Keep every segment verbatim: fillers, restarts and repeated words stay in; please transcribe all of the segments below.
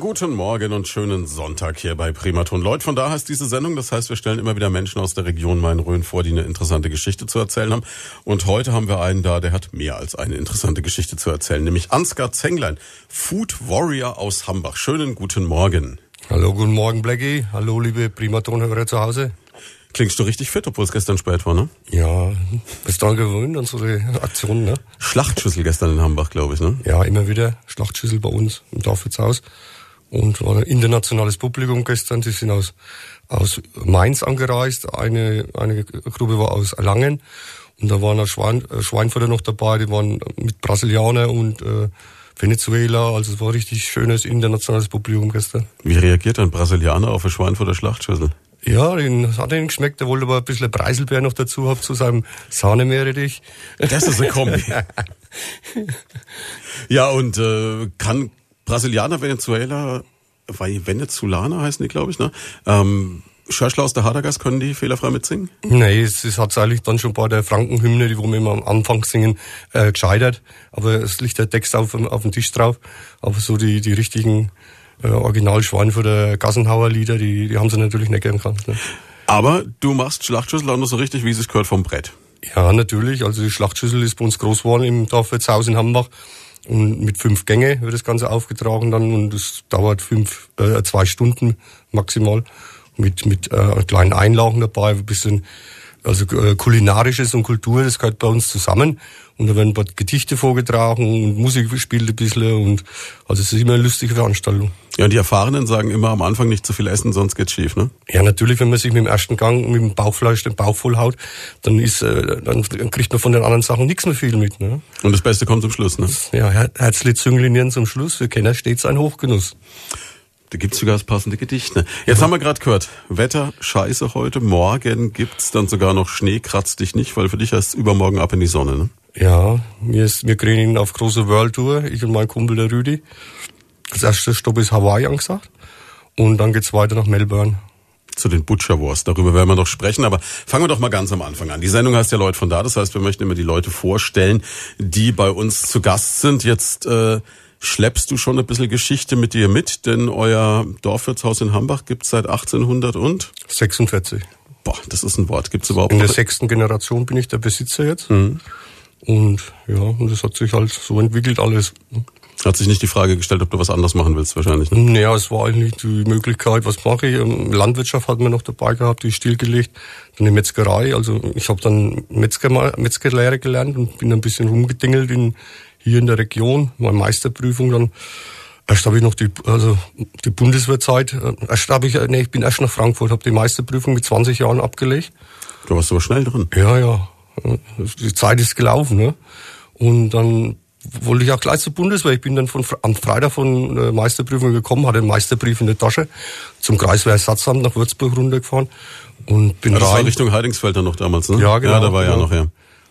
Guten Morgen und schönen Sonntag hier bei Primaton. Leut, von da heißt diese Sendung. Das heißt, wir stellen immer wieder Menschen aus der Region Main-Rhön vor, die eine interessante Geschichte zu erzählen haben. Und heute haben wir einen da, der hat mehr als eine interessante Geschichte zu erzählen, nämlich Ansgar Zenglein, Food Warrior aus Hambach. Schönen guten Morgen. Hallo, guten Morgen, Blackie. Hallo, liebe Primaton-Hörer zu Hause. Klingst du richtig fit, obwohl es gestern spät war, ne? Ja, bist daran gewöhnt an so die Aktionen, ne? Schlachtschüssel gestern in Hambach, glaube ich, ne? Ja, immer wieder Schlachtschüssel bei uns im Dorfwitzhaus. Und war ein internationales Publikum gestern. Sie sind aus, aus Mainz angereist. Eine, eine Gruppe war aus Erlangen. Und da waren auch Schwein, Schweinfurter noch dabei. Die waren mit Brasilianer und äh, Venezuela. Also es war ein richtig schönes internationales Publikum gestern. Wie reagiert ein Brasilianer auf eine Schweinfurter Schlachtschüssel? Ja, den hat ihn geschmeckt. Der wollte aber ein bisschen Preiselbeer noch dazu haben zu seinem Sahnemeerrettich. Das ist eine Kombi. Ja, und äh, kann... Brasilianer, Venezuela, Venezolaner heißen die, glaube ich, ne? Ähm, Schörschler aus der Hadergas, können die fehlerfrei mitsingen? Nee, es, es hat eigentlich dann schon bei der Frankenhymne, die wo wir immer am Anfang singen, äh, gescheitert. Aber es liegt der Text auf, auf dem Tisch drauf. Aber so die, die richtigen äh, Original-Schweinfurter Gassenhauer-Lieder, die, die haben sie natürlich nicht gern gekannt. Ne? Aber du machst Schlachtschüssel auch noch so richtig, wie es sich gehört, vom Brett. Ja, natürlich. Also die Schlachtschüssel ist bei uns groß geworden im Dorfwirtshaus in Hambach. Und mit fünf Gänge wird das Ganze aufgetragen dann und es dauert fünf, äh, zwei Stunden maximal mit, mit äh, kleinen Einlagen dabei, ein bisschen also äh, Kulinarisches und Kultur, das gehört bei uns zusammen. Und da werden Gedichte vorgetragen und Musik gespielt ein bisschen und also es ist immer eine lustige Veranstaltung. Ja, und die Erfahrenen sagen immer am Anfang nicht zu viel essen, sonst geht's schief, ne? Ja, natürlich, wenn man sich mit dem ersten Gang mit dem Bauchfleisch den Bauch vollhaut, dann ist, äh, dann kriegt man von den anderen Sachen nichts mehr viel mit, ne? Und das Beste kommt zum Schluss, ne? Ja, herzlich zünglinieren zum Schluss, für Kenner stets ein Hochgenuss. Da gibt's sogar das passende Gedicht, ne? Jetzt ja. Haben wir gerade gehört, Wetter, scheiße heute, morgen gibt's dann sogar noch Schnee, kratzt dich nicht, weil für dich heißt es übermorgen ab in die Sonne, ne? Ja, wir, ist, wir kriegen auf große World Tour, ich und mein Kumpel der Rüdi. Das erste Stopp ist Hawaii angesagt und dann geht's weiter nach Melbourne. Zu den Butcher Wars, darüber werden wir noch sprechen, aber fangen wir doch mal ganz am Anfang an. Die Sendung heißt ja Leut von da, das heißt, wir möchten immer die Leute vorstellen, die bei uns zu Gast sind. Jetzt äh, schleppst du schon ein bisschen Geschichte mit dir mit, denn euer Dorfwirtshaus in Hambach gibt's seit achtzehnhundertsechsundvierzig. Boah, das ist ein Wort, gibt's überhaupt nicht. In der sechsten Generation bin ich der Besitzer jetzt. Mhm. Und ja, und das hat sich halt so entwickelt alles. Hat sich nicht die Frage gestellt, ob du was anderes machen willst wahrscheinlich, ne? Naja, es war eigentlich die Möglichkeit, was mache ich? Landwirtschaft hatten wir noch dabei gehabt, die stillgelegt, dann die Metzgerei. Also ich habe dann Metzger, Metzgerlehre gelernt und bin ein bisschen rumgedingelt in, hier in der Region, meine Meisterprüfung dann. Erst habe ich noch die, also die Bundeswehrzeit, erst habe ich, nee, ich bin erst nach Frankfurt, habe die Meisterprüfung mit zwanzig Jahren abgelegt. Du warst aber schnell drin. Ja, ja. Die Zeit ist gelaufen, ne? Und dann wollte ich auch gleich zur Bundeswehr. Ich bin dann von, am Freitag von der Meisterprüfung gekommen, hatte einen Meisterbrief in der Tasche, zum Kreiswehrersatzamt nach Würzburg runtergefahren und bin ja, das rein. Das war Richtung Heidingsfeld dann noch damals, ne? Ja, genau. Ja, da war genau. Ja noch, ja.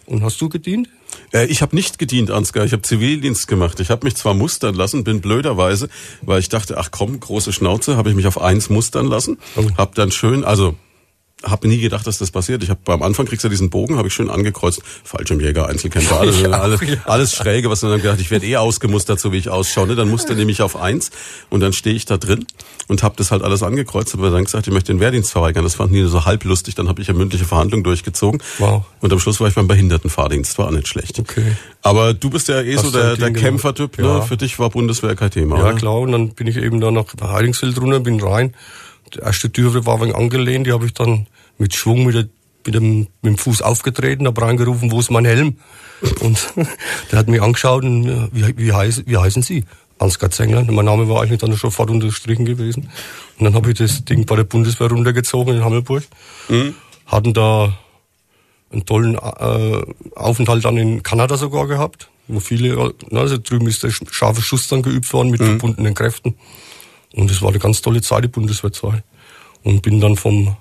Und hast du gedient? Äh, ich habe nicht gedient, Ansgar. Ich habe Zivildienst gemacht. Ich habe mich zwar mustern lassen, bin blöderweise, weil ich dachte, ach komm, große Schnauze, habe ich mich auf eins mustern lassen, okay. Habe dann schön, also... Habe nie gedacht, dass das passiert. Ich habe beim Anfang kriegst du diesen Bogen, habe ich schön angekreuzt. Fallschirmjäger, Einzelkämpfer, alles, alles, alles Schräge, was dann gedacht, ich werde eh ausgemustert, so wie ich ausschaue. Ne? Dann musste nämlich auf eins und dann stehe ich da drin und habe das halt alles angekreuzt. Aber dann gesagt, ich möchte den Wehrdienst verweigern. Das fanden die nur so halblustig. Dann habe ich eine mündliche Verhandlung durchgezogen. Wow. Und am Schluss war ich beim Behindertenfahrdienst. War auch nicht schlecht. Okay. Aber du bist ja eh hast so der, der Kämpfertyp. Ja. Ne? Für dich war Bundeswehr kein Thema. Ja, oder? Klar. Und dann bin ich eben da nach Heidingsfeld runter, bin rein. Die erste Tür war ein wenig angelehnt, die habe ich dann mit Schwung mit, der, mit, dem, mit dem Fuß aufgetreten, habe reingerufen, wo ist mein Helm? Und der hat mich angeschaut und wie, wie, heiß, wie heißen Sie? Ansgar Zenglein. Mein Name war eigentlich dann schon fort unterstrichen gewesen. Und dann habe ich das Ding bei der Bundeswehr runtergezogen in Hammelburg. Mhm. Hatten da einen tollen äh, Aufenthalt dann in Kanada sogar gehabt, wo viele, also drüben ist der scharfe Schuss dann geübt worden mit mhm. verbundenen Kräften. Und es war eine ganz tolle Zeit, die Bundeswehrzeit. Und bin dann vom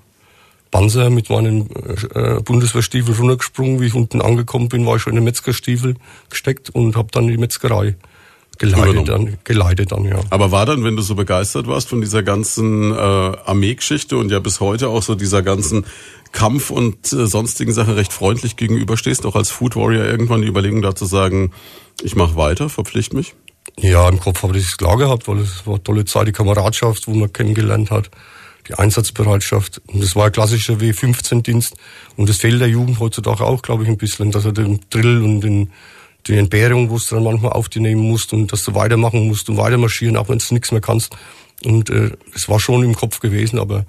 Panzer mit meinen äh, Bundeswehrstiefeln runtergesprungen. Wie ich unten angekommen bin, war ich schon in den Metzgerstiefel gesteckt und habe dann die Metzgerei geleitet dann, geleitet dann, ja. Aber war dann, wenn du so begeistert warst von dieser ganzen äh, Armeegeschichte und ja bis heute auch so dieser ganzen Kampf- und äh, sonstigen Sache recht freundlich gegenüberstehst, auch als Food Warrior irgendwann die Überlegung da zu sagen, ich mache weiter, verpflicht mich? Ja, im Kopf habe ich es klar gehabt, weil es war eine tolle Zeit, die Kameradschaft, wo man kennengelernt hat, die Einsatzbereitschaft. Und das war ein klassischer W fünfzehn-Dienst. Und das fehlt der Jugend heutzutage auch, glaube ich, ein bisschen, dass er den Drill und den, die Entbehrung, wo es dann manchmal auf die nehmen musst und dass du weitermachen musst und weitermarschieren, auch wenn du nichts mehr kannst. Und äh, es war schon im Kopf gewesen, aber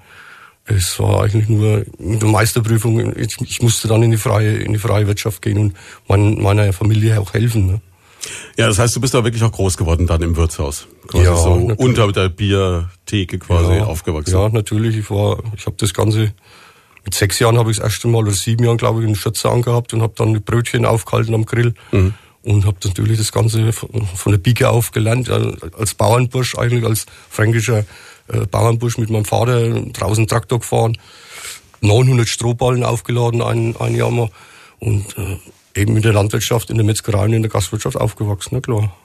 es war eigentlich nur eine Meisterprüfung. Ich, ich musste dann in die freie, in die freie Wirtschaft gehen und mein, meiner Familie auch helfen, ne? Ja, das heißt, du bist da wirklich auch groß geworden dann im Wirtshaus. Quasi ja, so natürlich. Unter der Biertheke quasi ja, aufgewachsen. Ja, natürlich. Ich war, ich habe das Ganze, mit sechs Jahren habe ich das erste Mal oder sieben Jahren, glaube ich, einen Schürzer angehabt und habe dann die Brötchen aufgehalten am Grill. Mhm. Und habe natürlich das Ganze von der Pike auf gelernt, als Bauernbursch eigentlich, als fränkischer Bauernbursch mit meinem Vater draußen Traktor gefahren, neunhundert Strohballen aufgeladen ein, ein Jahr mal und eben in der Landwirtschaft, in der Metzgerei und in der Gastwirtschaft aufgewachsen, na klar.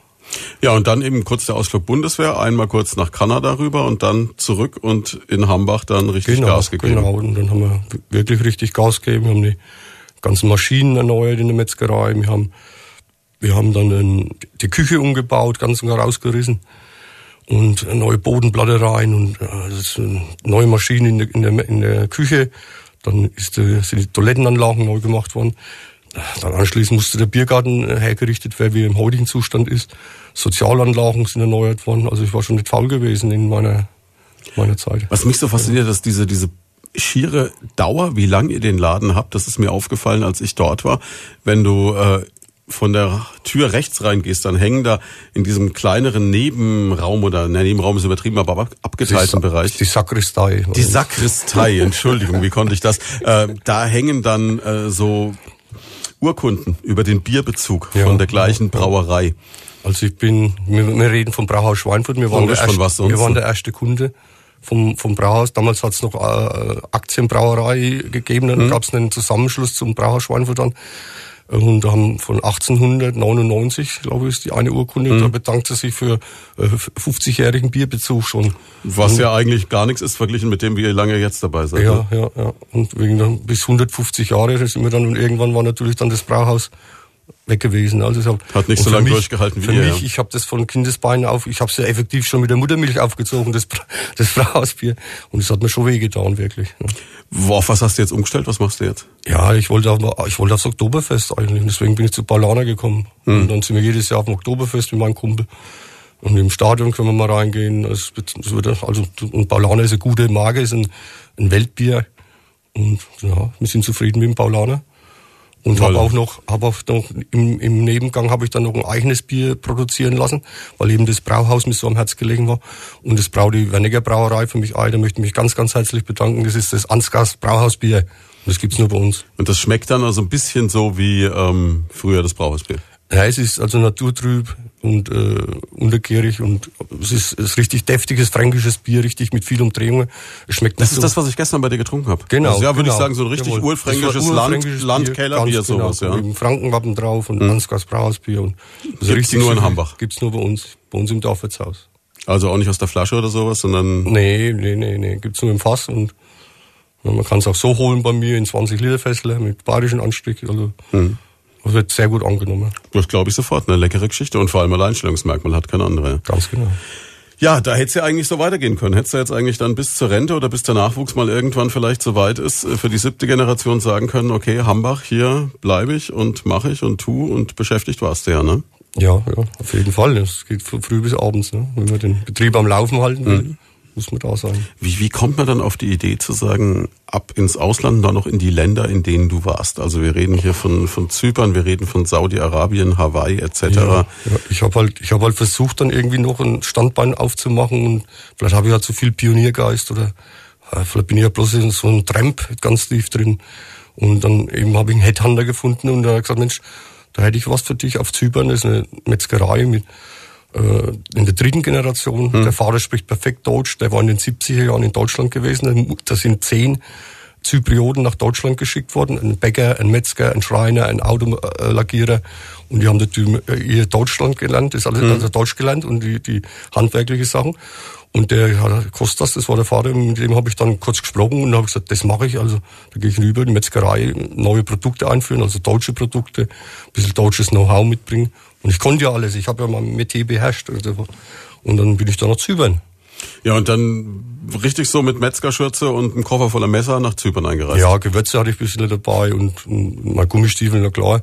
Ja, und dann eben kurz der Ausflug Bundeswehr, einmal kurz nach Kanada rüber und dann zurück und in Hambach dann richtig genau, Gas gegeben. Genau, und dann haben wir wirklich richtig Gas gegeben, wir haben die ganzen Maschinen erneuert in der Metzgerei, wir haben, wir haben dann die Küche umgebaut, ganz rausgerissen und eine neue Bodenplatte rein und neue Maschinen in der, in der, in der Küche, dann ist die, sind die Toilettenanlagen neu gemacht worden. Dann anschließend musste der Biergarten hergerichtet werden, wie er im heutigen Zustand ist. Sozialanlagen sind erneuert worden. Also ich war schon nicht faul gewesen in meiner, meiner Zeit. Was mich so fasziniert, dass diese, diese schiere Dauer, wie lange ihr den Laden habt, das ist mir aufgefallen, als ich dort war. Wenn du äh, von der Tür rechts reingehst, dann hängen da in diesem kleineren Nebenraum oder, ne, Nebenraum ist übertrieben, aber abgeteilten die Bereich. Die Sakristei. Die Sakristei, Entschuldigung, wie konnte ich das? Äh, da hängen dann äh, so Urkunden über den Bierbezug ja, von der gleichen Brauerei. Also ich bin, wir, wir reden vom Brauhaus Schweinfurt, wir waren, der erste, wir waren der erste Kunde vom, vom Brauhaus. Damals hat es noch äh, Aktienbrauerei gegeben, dann mhm. gab es einen Zusammenschluss zum Brauhaus Schweinfurt dann. Und da haben von achtzehnhundertneunundneunzig, glaube ich, ist die eine Urkunde, mhm. da bedankt sie sich für äh, fünfzigjährigen Bierbezug schon. Was und, ja eigentlich gar nichts ist, verglichen mit dem, wie lange ihr jetzt dabei seid. Ja, ne? ja, ja. Und wegen dann bis hundertfünfzig Jahre sind wir dann, und irgendwann war natürlich dann das Brauhaus weg gewesen. Also ich hab, hat nicht so lange mich, durchgehalten wie für ihr. Für mich, ja. Ich habe das von Kindesbeinen auf, ich habe es ja effektiv schon mit der Muttermilch aufgezogen, das, das Brauhausbier. Und es hat mir schon wehgetan, wirklich. Auf was hast du jetzt umgestellt? Was machst du jetzt? Ja, ich wollte auf, ich wollte aufs Oktoberfest eigentlich. Und deswegen bin ich zu Paulaner gekommen. Hm. Und dann sind wir jedes Jahr auf dem Oktoberfest mit meinem Kumpel. Und im Stadion können wir mal reingehen. Das wird, das wird, also, und Paulaner ist eine gute Marke, ist ein, ein Weltbier. Und ja, wir sind zufrieden mit dem Paulaner. Und habe auch noch, habe auch noch im, im Nebengang habe ich dann noch ein eigenes Bier produzieren lassen, weil eben das Brauhaus mir so am Herz gelegen war. Und das braut die Werniger Brauerei für mich ein. Da möchte ich mich ganz, ganz herzlich bedanken. Das ist das Ansgast Brauhausbier. Und das gibt's nur bei uns. Und das schmeckt dann also ein bisschen so wie ähm, früher das Brauhausbier. Ja, es ist also naturtrüb und äh, untergärig und es ist, ist richtig deftiges fränkisches Bier, richtig mit viel Umdrehungen. Es schmeckt das nicht ist so. Das, was ich gestern bei dir getrunken habe. Genau. Also, ja, würde genau. ich sagen, so ein richtig Jawohl. urfränkisches, urfränkisches Land, Landkellerbier, sowas. Genau. Ja. Mit dem Frankenwappen drauf und mhm. Ansgast Brauhausbier. Und also gibt's nur in Hambach. Gibt's nur bei uns, bei uns im Dorfwirtshaus. Also auch nicht aus der Flasche oder sowas, sondern... Nee, nee, nee, nee. Gibt's nur im Fass und ja, man kann es auch so holen bei mir in zwanzig Liter Fässler mit badischen Anstieg. Also... Mhm. Das wird sehr gut angenommen. Das glaube ich sofort. Eine leckere Geschichte und vor allem ein Alleinstellungsmerkmal hat kein anderer. Ganz genau. Ja, da hätte es ja eigentlich so weitergehen können. Hättest du jetzt eigentlich dann bis zur Rente oder bis der Nachwuchs mal irgendwann vielleicht so weit ist, für die siebte Generation sagen können, okay, Hambach, hier bleibe ich und mache ich und tu und beschäftigt warst du ja, ne? Ja, ja, auf jeden Fall. Es geht von früh bis abends, ne? Wenn man den Betrieb am Laufen halten will. Mhm. Muss man da sagen. Wie, wie kommt man dann auf die Idee zu sagen, ab ins Ausland, dann noch in die Länder, in denen du warst? Also wir reden hier von, von Zypern, wir reden von Saudi-Arabien, Hawaii et cetera. Ja, ja. Ich habe halt, ich hab halt versucht, dann irgendwie noch ein Standbein aufzumachen und vielleicht habe ich ja halt zu so viel Pioniergeist oder äh, vielleicht bin ich ja bloß so ein Tramp ganz tief drin. Und dann eben habe ich einen Headhunter gefunden und da hat gesagt, Mensch, da hätte ich was für dich auf Zypern, das ist eine Metzgerei mit in der dritten Generation. Hm. Der Vater spricht perfekt Deutsch. Der war in den siebziger Jahren in Deutschland gewesen. Da sind zehn Zyprioten nach Deutschland geschickt worden, ein Bäcker, ein Metzger, ein Schreiner, ein Autolackierer, und die haben ihr Deutschland gelernt, das ist alles, also Deutsch gelernt und die, die handwerkliche Sachen. Und der Kostas, das war der Vater, mit dem habe ich dann kurz gesprochen und habe gesagt, das mache ich, also da gehe ich rüber, die Metzgerei, neue Produkte einführen, also deutsche Produkte, ein bisschen deutsches Know-how mitbringen. Und ich konnte ja alles, ich habe ja mein Metier beherrscht. Und dann bin ich da nach Zypern. Ja, und dann richtig so mit Metzgerschürze und einem Koffer voller Messer nach Zypern eingereist. Ja, Gewürze hatte ich ein bisschen dabei und mal Gummistiefel, na klar.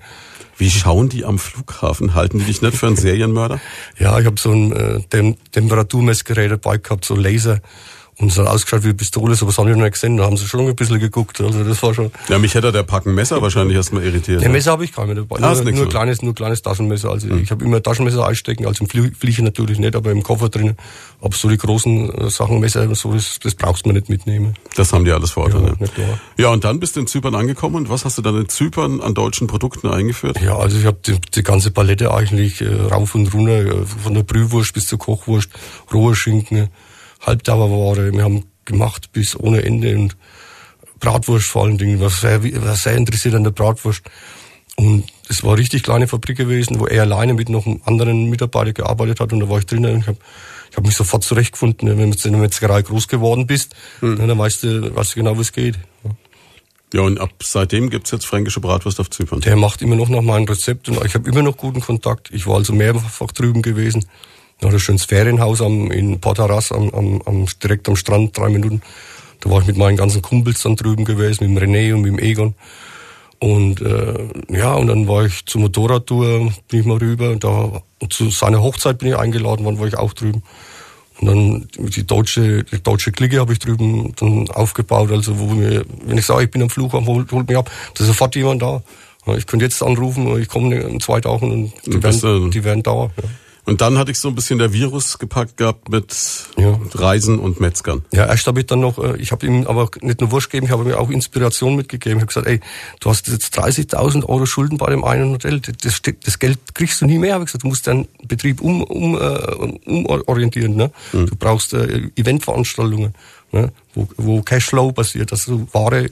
Wie schauen die am Flughafen? Halten die dich nicht für einen Serienmörder? Ja, ich habe so ein äh, Tem- Temperaturmessgerät dabei gehabt, so Laser. Und es hat ausgeschaut wie Pistole, sowas habe ich noch nicht gesehen. Da haben sie schon ein bisschen geguckt. Also das war schon. Ja, mich hätte der Packen Messer wahrscheinlich erstmal irritiert. Der Messer habe ich gar nicht dabei. Ah, nur nur kleines, nur kleines Taschenmesser. Also hm. ich habe immer Taschenmesser einstecken, also im Flie- Flieger natürlich nicht, aber im Koffer drin. Ob so die großen Sachen Messer und so, das, das brauchst man nicht mitnehmen. Das haben die alles vor Ort. Ja, ne? Ja, und dann bist du in Zypern angekommen und was hast du dann in Zypern an deutschen Produkten eingeführt? Ja, also ich habe die, die ganze Palette eigentlich äh, rauf und runter, äh, von der Brühwurst bis zur Kochwurst, roher Schinken, Halbtauerware, wir haben gemacht bis ohne Ende und Bratwurst vor allen Dingen, was sehr, was sehr interessiert an der Bratwurst. Und es war richtig kleine Fabrik gewesen, wo er alleine mit noch einem anderen Mitarbeiter gearbeitet hat und da war ich drin und ich habe ich hab mich sofort zurechtgefunden. Wenn du in der Metzgerei groß geworden bist, hm. dann weißt du, weißt du genau, was geht. Ja, und ab seitdem gibt's jetzt fränkische Bratwurst auf Zypern. Der macht immer noch nach meinem Rezept und ich habe immer noch guten Kontakt. Ich war also mehrfach drüben gewesen. Da hatte ich ein schönes Ferienhaus am, in Port Arras, am, am, am, direkt am Strand, drei Minuten. Da war ich mit meinen ganzen Kumpels dann drüben gewesen, mit dem René und mit dem Egon. Und äh, ja, und dann war ich zur Motorradtour, bin ich mal rüber. Da, zu seiner Hochzeit bin ich eingeladen worden, war ich auch drüben. Und dann die deutsche, die deutsche Clique habe ich drüben dann aufgebaut. Also wo wir, wenn ich sage, ich bin am Flughafen, holt, holt mich ab, da ist sofort jemand da. Ich könnte jetzt anrufen, ich komme in zwei Tagen und die werden, die werden da. Ja. Und dann hatte ich so ein bisschen der Virus gepackt gehabt mit ja. Reisen und Metzgern. Ja, erst habe ich dann noch, ich habe ihm aber nicht nur Wurst gegeben, ich habe ihm auch Inspiration mitgegeben. Ich habe gesagt, ey, du hast jetzt dreißigtausend Euro Schulden bei dem einen Hotel, das, das Geld kriegst du nie mehr. Habe ich gesagt, du musst deinen Betrieb um, um, umorientieren, ne? Mhm. Du brauchst äh, Eventveranstaltungen, ne? Wo, wo Cashflow passiert, dass du Ware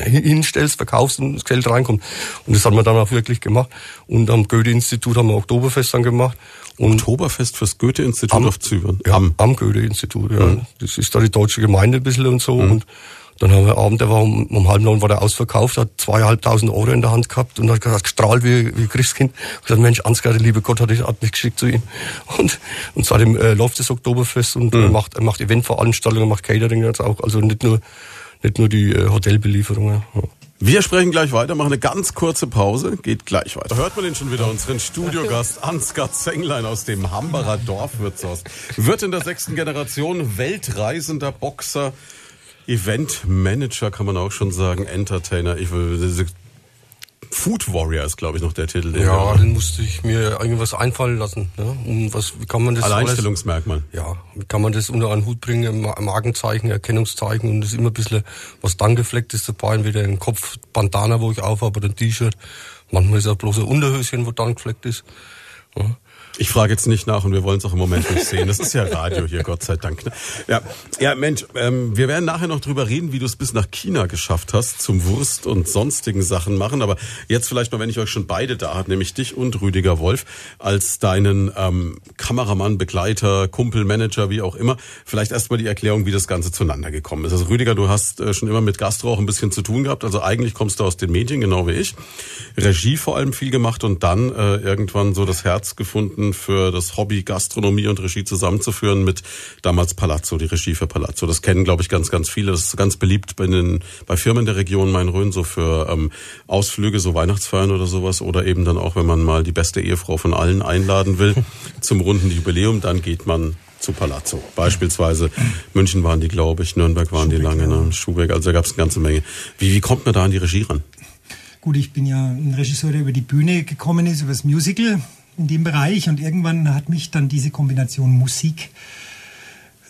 hinstellst, verkaufst und das Geld reinkommt. Und das hat man dann auch wirklich gemacht. Und am Goethe-Institut haben wir Oktoberfest dann gemacht. Und Oktoberfest fürs Goethe-Institut am, auf Zypern? Ja, am, am Goethe-Institut, ja. Mhm. Das ist da die deutsche Gemeinde ein bisschen und so. Mhm. Und dann haben wir Abend, der war um, um halb neun war der ausverkauft, hat zweieinhalbtausend Euro in der Hand gehabt und hat gesagt, gestrahlt wie, wie Christkind. Ich gesagt, Mensch, Ansgar, der liebe Gott hat, ich, hat mich geschickt zu ihm. Und, und seitdem äh, läuft das Oktoberfest und mhm. er macht, er macht Eventveranstaltungen, macht Catering jetzt auch. Also nicht nur, nicht nur die äh, Hotelbelieferungen. Ja. Wir sprechen gleich weiter, machen eine ganz kurze Pause, geht gleich weiter. Da hört man den schon wieder, unseren Studiogast Ansgar Zenglein aus dem Hambacher Dorfwirtshaus. Wird in der sechsten Generation weltreisender Boxer, Eventmanager kann man auch schon sagen, Entertainer. Ich will, Food Warrior ist, glaube ich, noch der Titel. Den ja, den musste ich mir irgendwas einfallen lassen. Ne? Um was, wie kann man das Alleinstellungsmerkmal. Alles, ja, wie kann man das unter einen Hut bringen? Markenzeichen, Erkennungszeichen und es ist immer ein bisschen was dann gefleckt ist dabei. Entweder ein Kopfbandana, wo ich aufhabe, oder ein T-Shirt. Manchmal ist auch bloß ein Unterhöschen, wo dann gefleckt ist. Ja. Ich frage jetzt nicht nach und wir wollen es auch im Moment nicht sehen. Das ist ja Radio hier, Gott sei Dank. Ne? Ja, ja, Mensch, ähm, wir werden nachher noch drüber reden, wie du es bis nach China geschafft hast, zum Wurst und sonstigen Sachen machen. Aber jetzt vielleicht mal, wenn ich euch schon beide da habe, nämlich dich und Rüdiger Wolf, als deinen ähm, Kameramann, Begleiter, Kumpel, Manager, wie auch immer. Vielleicht erstmal die Erklärung, wie das Ganze zueinander gekommen ist. Also Rüdiger, du hast äh, schon immer mit Gastro auch ein bisschen zu tun gehabt. Also eigentlich kommst du aus den Medien, genau wie ich. Regie vor allem viel gemacht und dann äh, irgendwann so das Herz gefunden, für das Hobby Gastronomie und Regie zusammenzuführen mit damals Palazzo, die Regie für Palazzo. Das kennen, glaube ich, ganz, ganz viele. Das ist ganz beliebt bei, den, bei Firmen der Region Main-Rhön, so für ähm, Ausflüge, so Weihnachtsfeiern oder sowas. Oder eben dann auch, wenn man mal die beste Ehefrau von allen einladen will zum runden Jubiläum, dann geht man zu Palazzo. Beispielsweise München waren die, glaube ich, Nürnberg waren Schubeck, die lange, ne? Schubeck, also da gab es eine ganze Menge. Wie, wie kommt man da an die Regie ran? Gut, ich bin ja ein Regisseur, der über die Bühne gekommen ist, über das Musical, in dem Bereich, und irgendwann hat mich dann diese Kombination Musik,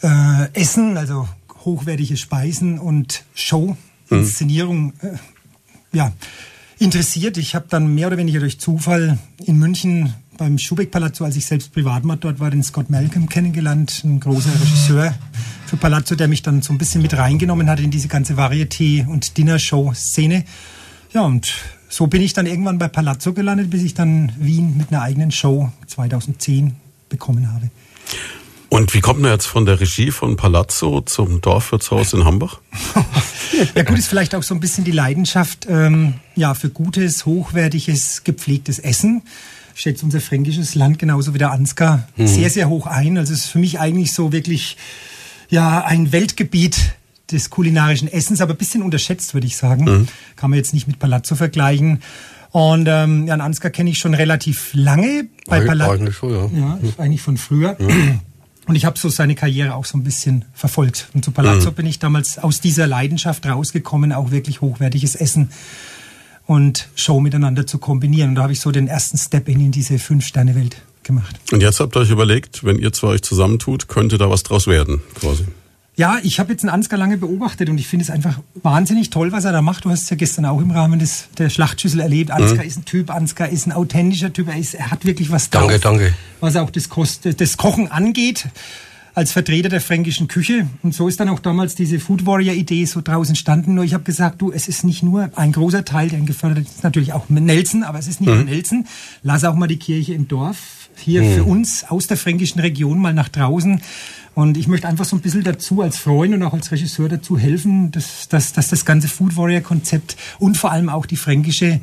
äh, Essen, also hochwertige Speisen und Show, mhm. Inszenierung, äh, ja, interessiert. Ich habe dann mehr oder weniger durch Zufall in München beim Schubeck-Palazzo, als ich selbst Privatmann dort war, den Scott Malcolm kennengelernt, ein großer Regisseur für Palazzo, der mich dann so ein bisschen mit reingenommen hat in diese ganze Varieté- und Dinnershow-Szene. Ja, und so bin ich dann irgendwann bei Palazzo gelandet, bis ich dann Wien mit einer eigenen Show zweitausendzehn bekommen habe. Und wie kommt man jetzt von der Regie von Palazzo zum Dorfwirtshaus in Hambach? Ja gut, ist vielleicht auch so ein bisschen die Leidenschaft ähm, ja, für gutes, hochwertiges, gepflegtes Essen. Schätzt unser fränkisches Land genauso wie der Ansgar hm. sehr, sehr hoch ein. Also es ist für mich eigentlich so wirklich ja ein Weltgebiet des kulinarischen Essens, aber ein bisschen unterschätzt, würde ich sagen. Hm. Kann man jetzt nicht mit Palazzo vergleichen. Und ähm, Jan Ansgar kenne ich schon relativ lange. Bei Palazzo, eigentlich schon, ja. ja. Eigentlich von früher. Ja. Und ich habe so seine Karriere auch so ein bisschen verfolgt. Und zu Palazzo mhm. bin ich damals aus dieser Leidenschaft rausgekommen, auch wirklich hochwertiges Essen und Show miteinander zu kombinieren. Und da habe ich so den ersten Step in, in diese Fünf-Sterne-Welt gemacht. Und jetzt habt ihr euch überlegt, wenn ihr zwei euch zusammentut, könnte da was draus werden, quasi. Ja, ich habe jetzt den Ansgar lange beobachtet und ich finde es einfach wahnsinnig toll, was er da macht. Du hast es ja gestern auch im Rahmen des, der Schlachtschüssel erlebt. Ansgar mhm. ist ein Typ, Ansgar ist ein authentischer Typ. Er, ist, er hat wirklich was drauf. Danke, danke. Was auch das, Kost, das Kochen angeht, als Vertreter der fränkischen Küche. Und so ist dann auch damals diese Food Warrior-Idee so draußen entstanden. Nur ich habe gesagt, du, es ist nicht nur ein großer Teil, der gefördert ist, natürlich auch Nelson, aber es ist nicht mhm. nur Nelson. Lass auch mal die Kirche im Dorf hier mhm. für uns aus der fränkischen Region mal nach draußen. Und ich möchte einfach so ein bisschen dazu als Freund und auch als Regisseur dazu helfen, dass, dass, dass das ganze Food Warrior-Konzept und vor allem auch die fränkische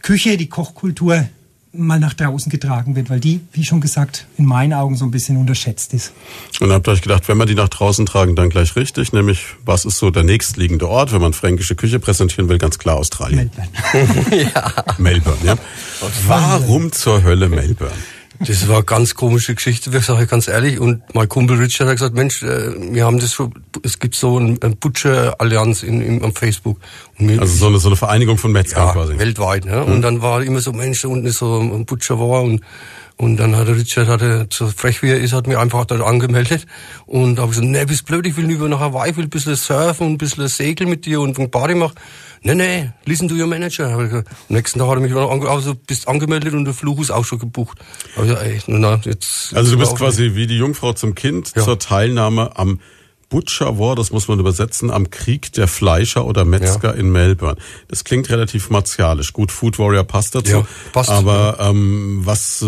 Küche, die Kochkultur mal nach draußen getragen wird, weil die, wie schon gesagt, in meinen Augen so ein bisschen unterschätzt ist. Und habt ihr euch gedacht, wenn wir die nach draußen tragen, dann gleich richtig, nämlich was ist so der nächstliegende Ort, wenn man fränkische Küche präsentieren will, ganz klar Australien. Melbourne. ja. Melbourne, ja. Warum zur Hölle Melbourne? Das war eine ganz komische Geschichte, ich sage ganz ehrlich. Und mein Kumpel Richard hat gesagt, Mensch, wir haben das schon, es gibt so eine Butcher-Allianz in, in, am Facebook. Und wir, also so eine, so eine Vereinigung von Metzgern ja, quasi. weltweit. Ne? Mhm. Und dann war immer so, Mensch, da unten ist so ein Butcher war und und dann hat Richard, hat er, so frech wie er ist, hat mich einfach dort angemeldet. Und da habe ich gesagt, nee, bist blöd, ich will über nach Hawaii, ich will ein bisschen surfen und ein bisschen segeln mit dir und ein Party machen. Nee, nee, listen to your manager. Am nächsten Tag hat er mich wieder angemeldet, also bist angemeldet und der Flug ist auch schon gebucht. Aber ja, ey, na, jetzt, jetzt also du bist quasi nicht. Wie die Jungfrau zum Kind ja. zur Teilnahme am Butcher War, das muss man übersetzen, am Krieg der Fleischer oder Metzger ja. in Melbourne. Das klingt relativ martialisch. Gut, Food Warrior passt dazu. Ja, passt. Aber ähm, was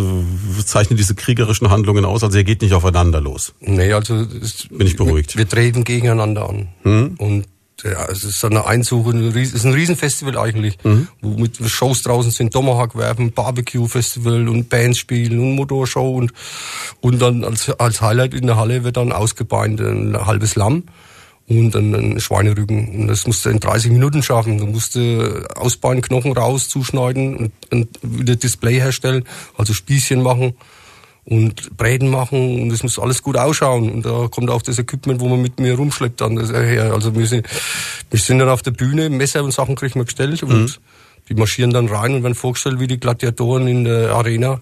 zeichnet diese kriegerischen Handlungen aus? Also ihr geht nicht aufeinander los. Nee, also ist, bin ich beruhigt. Wir treten gegeneinander an. Hm? Und ja, es ist eine Einsuche, es ist ein Riesenfestival eigentlich, mhm. wo mit Shows draußen sind, Tomahawk werfen, Barbecue-Festival und Bands spielen und Motorshow und, und dann als, als Highlight in der Halle wird dann ausgebeint ein halbes Lamm und dann ein Schweinerücken. Und das musst du in dreißig Minuten schaffen. Du musst Ausbeinknochen raus, zuschneiden und, und wieder Display herstellen, also Spießchen machen. Und Bräten machen und es muss alles gut ausschauen. Und da kommt auch das Equipment, wo man mit mir rumschleppt, dann her. Also wir sind, wir sind dann auf der Bühne, Messer und Sachen kriegen wir gestellt und mhm. die marschieren dann rein und werden vorgestellt wie die Gladiatoren in der Arena.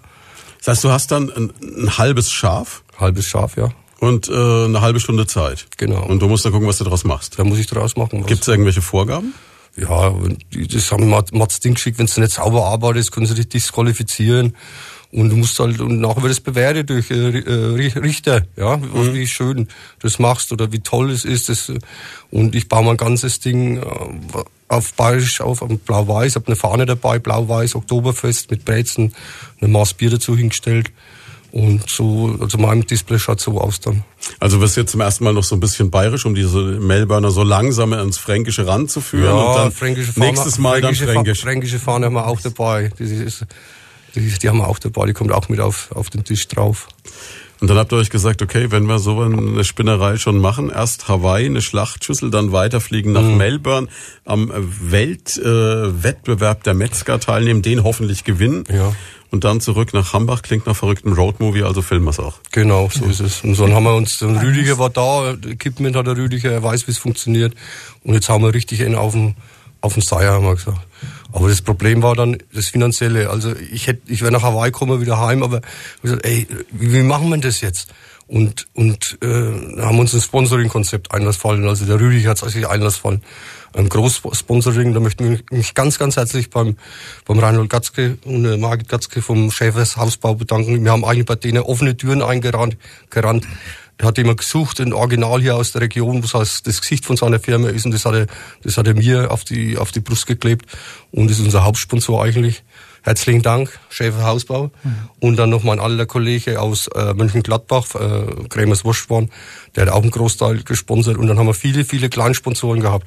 Das heißt, du hast dann ein, ein halbes Schaf? Halbes Schaf, ja. Und äh, eine halbe Stunde Zeit? Genau. Und du musst dann gucken, was du daraus machst? Da muss ich daraus machen. Was. Gibt's da irgendwelche Vorgaben? Ja, das haben wir Mats Ding geschickt, wenn du nicht sauber arbeitest, können sie dich disqualifizieren. Und du musst halt, und nachher wird es bewertet durch äh, Richter, ja, mhm. wie schön du das machst oder wie toll es ist. Das, und ich baue mein ganzes Ding auf bayerisch auf, auf blau-weiß, habe eine Fahne dabei, blau-weiß, Oktoberfest mit Brezen, eine Maß Bier dazu hingestellt. Und so, also meinem Display schaut so aus dann. Also wirst du jetzt zum ersten Mal noch so ein bisschen bayerisch, um diese Melbourner so langsam ans Fränkische ranzuführen. Ja, und dann fränkische Fahne, nächstes Mal fränkische dann fränkisch. Fränkische Fahne haben wir auch dabei. Das ist, Die, die haben wir auch dabei, die kommt auch mit auf, auf den Tisch drauf. Und dann habt ihr euch gesagt, okay, wenn wir so eine Spinnerei schon machen, erst Hawaii, eine Schlachtschüssel, dann weiterfliegen nach mhm. Melbourne, am Weltwettbewerb äh, der Metzger teilnehmen, den hoffentlich gewinnen. Ja. Und dann zurück nach Hambach, klingt nach verrücktem Roadmovie, also filmen wir es auch. Genau, so ja. ist es. Und dann haben wir uns, dann Rüdiger war da, Equipment hat der Rüdiger, er weiß, wie es funktioniert. Und jetzt haben wir richtig einen auf den, auf den Seier, haben wir gesagt. Aber das Problem war dann das Finanzielle. Also ich hätte, ich wäre nach Hawaii gekommen, wieder heim, aber ich gesagt, ey, wie, wie machen wir das jetzt? Und und äh, haben uns ein Sponsoring-Konzept einlassfallen. Also der Rüdiger hat sich einlassfallen. Ein Großsponsoring, da möchten wir mich ganz, ganz herzlich beim beim Reinhold Gatzke und äh, Margit Gatzke vom Schäfers Hausbau bedanken. Wir haben eigentlich bei denen offene Türen eingerannt. Gerannt. Der hat immer gesucht, ein Original hier aus der Region, was das Gesicht von seiner Firma ist, und das hat er, das hat er mir auf die, auf die Brust geklebt, und das ist unser Hauptsponsor eigentlich. Herzlichen Dank, Schäfer Hausbau. Mhm. Und dann noch mein alter Kollege aus äh, Mönchengladbach, äh, Kremers Wurstborn, der hat auch einen Großteil gesponsert. Und dann haben wir viele, viele Kleinsponsoren gehabt.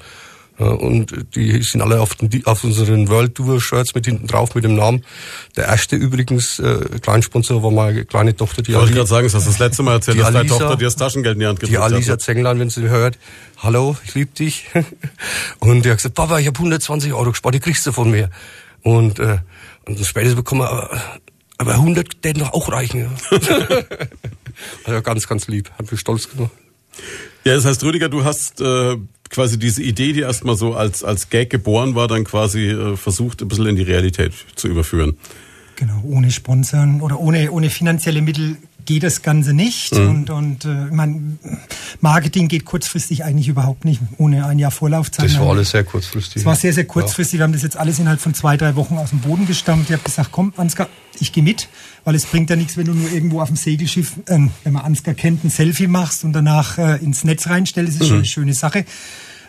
Äh, und die sind alle auf, den, auf unseren World Tour Shirts mit hinten drauf, mit dem Namen. Der erste übrigens äh, Kleinsponsor war meine kleine Tochter, die Alisa. Ich wollte gerade sagen, das hast du das letzte Mal erzählt, dass deine Tochter dir das Taschengeld in die Hand gedrückt hat. Die Alisa Zenglein, wenn sie hört, hallo, ich liebe dich. Und die hat gesagt, Papa, ich habe hundertzwanzig Euro gespart, die kriegst du von mir. Und äh, Und spätestens bekommen wir, aber, aber hundert werden doch auch reichen. Also ganz, ganz lieb. Hat mich stolz gemacht. Ja, das heißt, Rüdiger, du hast äh, quasi diese Idee, die erstmal so als, als Gag geboren war, dann quasi äh, versucht, ein bisschen in die Realität zu überführen. Genau, ohne Sponsoren oder ohne, ohne finanzielle Mittel geht das Ganze nicht. Mhm. Und, und äh, mein Marketing geht kurzfristig eigentlich überhaupt nicht, ohne ein Jahr Vorlaufzeit. Das war alles sehr kurzfristig. Das war sehr, sehr kurzfristig. Ja. Wir haben das jetzt alles innerhalb von zwei, drei Wochen aus dem Boden gestampft. Ich habe gesagt, komm, Ansgar, ich gehe mit, weil es bringt ja nichts, wenn du nur irgendwo auf dem Segelschiff, äh, wenn man Ansgar kennt, ein Selfie machst und danach äh, ins Netz reinstellst. Das ist mhm. schon eine schöne Sache.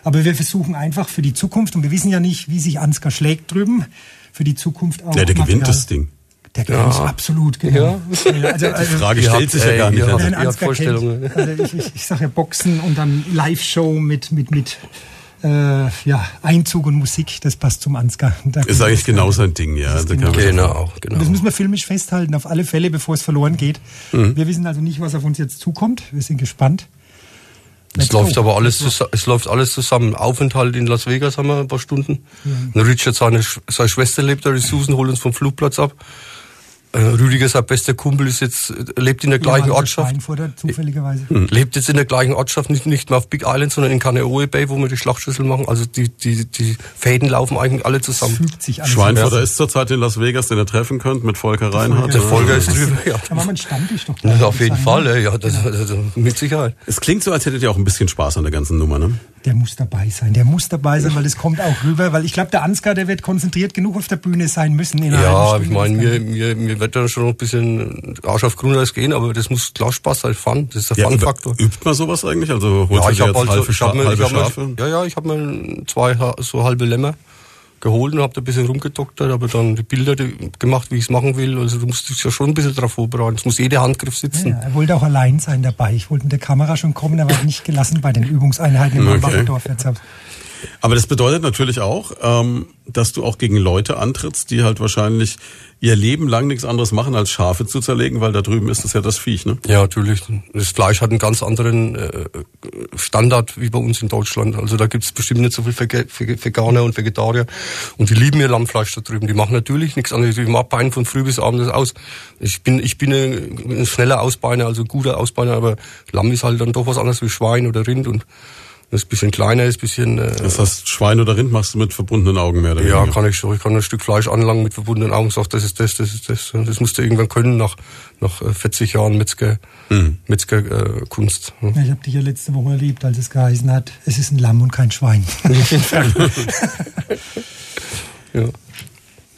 Aber wir versuchen einfach für die Zukunft, und wir wissen ja nicht, wie sich Ansgar schlägt drüben, für die Zukunft auch. Ja, der gewinnt das Ding. Der kennt ja. absolut, genau. Ja. Also, also, die Frage stellt sich ja gar nicht. Nein, Ansgar kennt, also ich ich, ich sage ja Boxen und dann Live-Show mit, mit, mit äh, ja, Einzug und Musik, das passt zum Ansgar. Da ist eigentlich genau kann. sein Ding, ja. Das, das, genau. Genau, genau. Das müssen wir filmisch festhalten, auf alle Fälle, bevor es verloren geht. Mhm. Wir wissen also nicht, was auf uns jetzt zukommt. Wir sind gespannt. Es läuft aber alles, es läuft alles zusammen. Aufenthalt in Las Vegas haben wir ein paar Stunden. Ja. Richard, seine, seine Schwester lebt da, die Susan holt uns vom Flugplatz ab. Rüdiger, sein bester Kumpel, ist jetzt, lebt in der gleichen ja, Ortschaft. Zufälligerweise. Lebt jetzt in der gleichen Ortschaft, nicht, nicht mehr auf Big Island, sondern in Kaneohe Bay, wo wir die Schlachtschüssel machen. Also die, die, die Fäden laufen eigentlich alle zusammen. Schweinfurter ja. ist zurzeit in Las Vegas, den ihr treffen könnt, mit Volker Reinhardt. Der Volker ist drüber, ja. Da machen wir einen Stammtisch doch. Das auf jeden Fall, ey, ja, das, das, das, mit Sicherheit. Es klingt so, als hättet ihr auch ein bisschen Spaß an der ganzen Nummer, ne? Der muss dabei sein, der muss dabei sein, weil das kommt auch rüber, weil ich glaube, der Ansgar, der wird konzentriert genug auf der Bühne sein müssen. In ja, ich meine, mir, mir, mir wird dann schon ein bisschen Arsch auf Grundeis gehen, aber das muss klar Spaß sein, Fun, das ist der ja, Fun-Faktor. Übt man sowas eigentlich? Also holt ja, ich habe also, halbe, ich hab mir, halbe ich hab mir, Ja, ja, ich habe mir zwei so halbe Lämmer geholt und habe da ein bisschen rumgedoktert, habe dann die Bilder gemacht, wie ich es machen will. Also du musst dich ja schon ein bisschen drauf vorbereiten. Es muss jeder Handgriff sitzen. Ja, er wollte auch allein sein dabei. Ich wollte mit der Kamera schon kommen, aber nicht gelassen bei den Übungseinheiten im okay. Bacherdorf. Aber das bedeutet natürlich auch, dass du auch gegen Leute antrittst, die halt wahrscheinlich ihr Leben lang nichts anderes machen, als Schafe zu zerlegen, weil da drüben ist das ja das Viech, ne? Ja, natürlich. Das Fleisch hat einen ganz anderen Standard wie bei uns in Deutschland. Also da gibt's bestimmt nicht so viel Veganer und Vegetarier. Und die lieben ihr Lammfleisch da drüben. Die machen natürlich nichts anderes. Ich mache Beine von früh bis abends aus. Ich bin, ich bin ein schneller Ausbeiner, also ein guter Ausbeiner, aber Lamm ist halt dann doch was anderes wie Schwein oder Rind, und das ist ein bisschen kleiner, ist ein bisschen... Äh, das heißt, Schwein oder Rind machst du mit verbundenen Augen mehr? Oder ja, weniger? Kann ich schon. Ich kann ein Stück Fleisch anlangen mit verbundenen Augen und sage, das ist das, das ist das. Das musst du irgendwann können nach, nach vierzig Jahren Metzger, hm. Metzgerkunst. Äh, ja, ich habe dich ja letzte Woche erlebt, als es geheißen hat, es ist ein Lamm und kein Schwein. Ja.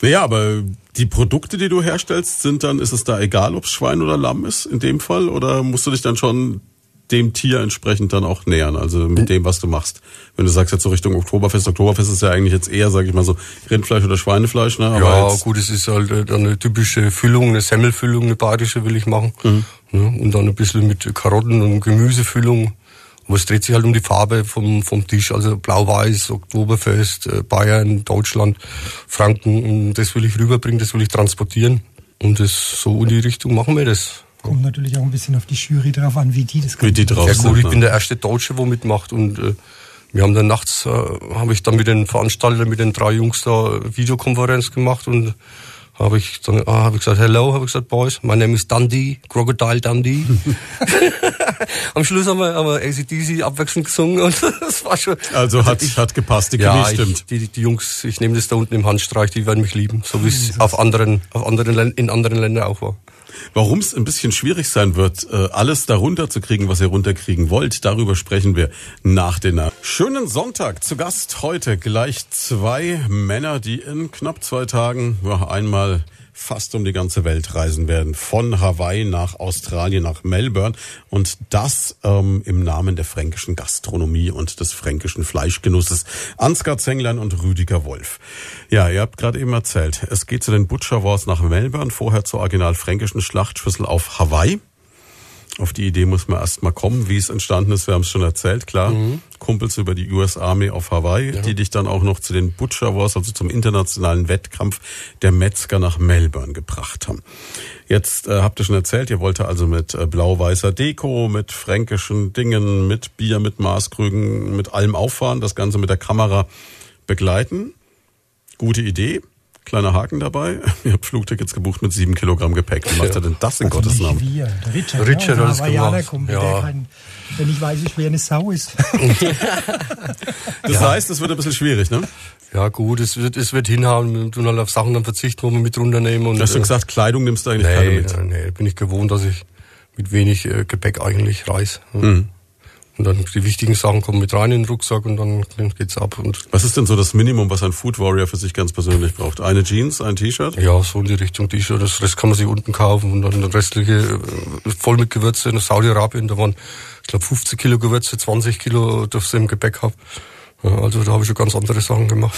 Naja, aber die Produkte, die du herstellst, sind dann, ist es da egal, ob es Schwein oder Lamm ist in dem Fall? Oder musst du dich dann schon dem Tier entsprechend dann auch nähern, also mit dem, was du machst? Wenn du sagst jetzt so Richtung Oktoberfest, Oktoberfest ist ja eigentlich jetzt eher, sag ich mal so, Rindfleisch oder Schweinefleisch, ne? Aber ja, gut, es ist halt eine typische Füllung, eine Semmelfüllung, eine badische will ich machen. Mhm. Ja, und dann ein bisschen mit Karotten und Gemüsefüllung. Aber es dreht sich halt um die Farbe vom, vom Tisch, also Blau-Weiß, Oktoberfest, Bayern, Deutschland, Franken. Und das will ich rüberbringen, das will ich transportieren. Und das, so in die Richtung machen wir das. Kommt natürlich auch ein bisschen auf die Jury drauf an, wie die das kann. Wie die drauf ja, gut, sind, ich ne? bin der erste Deutsche, wo mitmacht, und äh, wir haben dann nachts, äh, habe ich dann mit den Veranstaltern, mit den drei Jungs da Videokonferenz gemacht, und habe ich dann, ah, habe ich gesagt, hello, habe ich gesagt, boys, mein Name ist Dundee, Crocodile Dundee. Am Schluss haben wir, haben wir A C D C abwechselnd gesungen, und das war schon. Also, also hat, ich, hat gepasst, die Chemie ja, stimmt. Ich, die, die Jungs, ich nehme das da unten im Handstreich, die werden mich lieben, so wie es auf anderen, auf anderen, in anderen Ländern auch war. Warum es ein bisschen schwierig sein wird, alles darunter zu kriegen, was ihr runterkriegen wollt, darüber sprechen wir nach den Nachrichten. Schönen Sonntag. Zu Gast heute gleich zwei Männer, die in knapp zwei Tagen einmal fast um die ganze Welt reisen werden. Von Hawaii nach Australien, nach Melbourne. Und das ähm, im Namen der fränkischen Gastronomie und des fränkischen Fleischgenusses. Ansgar Zenglein und Rüdiger Wolf. Ja, ihr habt gerade eben erzählt, es geht zu den Butcher Wars nach Melbourne, vorher zur original fränkischen Schlachtschüssel auf Hawaii. Auf die Idee muss man erst mal kommen, wie es entstanden ist. Wir haben es schon erzählt, klar. Mhm. Kumpels über die U S Army auf Hawaii, ja, die dich dann auch noch zu den Butcher Wars, also zum internationalen Wettkampf der Metzger nach Melbourne gebracht haben. Jetzt äh, habt ihr schon erzählt, ihr wollt also mit äh, blau-weißer Deko, mit fränkischen Dingen, mit Bier, mit Maßkrügen, mit allem auffahren, das Ganze mit der Kamera begleiten. Gute Idee. Kleiner Haken dabei. Ich habe Flugtickets gebucht mit sieben Kilogramm Gepäck. Wie macht er denn das in also Gottes Namen? Wir. Der Richard, Richard ja, hat es gemacht. Kommt, ja. Kann, wenn ich weiß, wie schwer eine Sau ist. Das ja. heißt, es wird ein bisschen schwierig, ne? Ja gut, es wird, es wird hinhauen. Wir tun halt auf Sachen dann verzichten, wo wir mit runternehmen. Und, hast du äh, gesagt, Kleidung nimmst du eigentlich nee, keine mit? Nee, nee, bin ich gewohnt, dass ich mit wenig äh, Gepäck eigentlich reise. Mhm. Und dann die wichtigen Sachen kommen mit rein in den Rucksack und dann geht's ab. Und was ist denn so das Minimum, was ein Food Warrior für sich ganz persönlich braucht? Eine Jeans, ein T-Shirt? Ja, so in die Richtung T-Shirt. Das Rest kann man sich unten kaufen und dann das restliche voll mit Gewürze in Saudi-Arabien. Da waren, ich glaube, fünfzig Kilo Gewürze, zwanzig Kilo durfte ich im Gepäck haben. Also da habe ich schon ganz andere Sachen gemacht.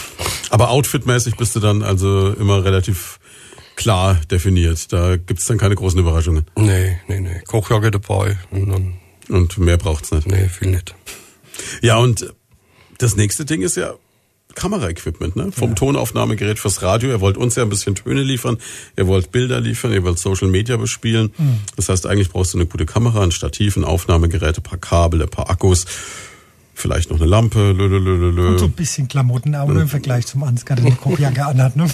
Aber outfitmäßig bist du dann also immer relativ klar definiert. Da gibt's dann keine großen Überraschungen. Nee, nee, nee. Kochjacke dabei und dann... Und mehr braucht's nicht. Nee, viel nicht. Ja, und das nächste Ding ist ja Kameraequipment, ne? Vom ja. Tonaufnahmegerät fürs Radio. Ihr wollt uns ja ein bisschen Töne liefern, ihr wollt Bilder liefern, ihr wollt Social Media bespielen. Mhm. Das heißt, eigentlich brauchst du eine gute Kamera, ein Stativ, ein Aufnahmegerät, ein paar Kabel, ein paar Akkus, vielleicht noch eine Lampe. Lö, lö, lö, lö. Und so ein bisschen Klamotten auch, ne? Im Vergleich zum Ansgar, der eine Kochjacke anhat. Ne?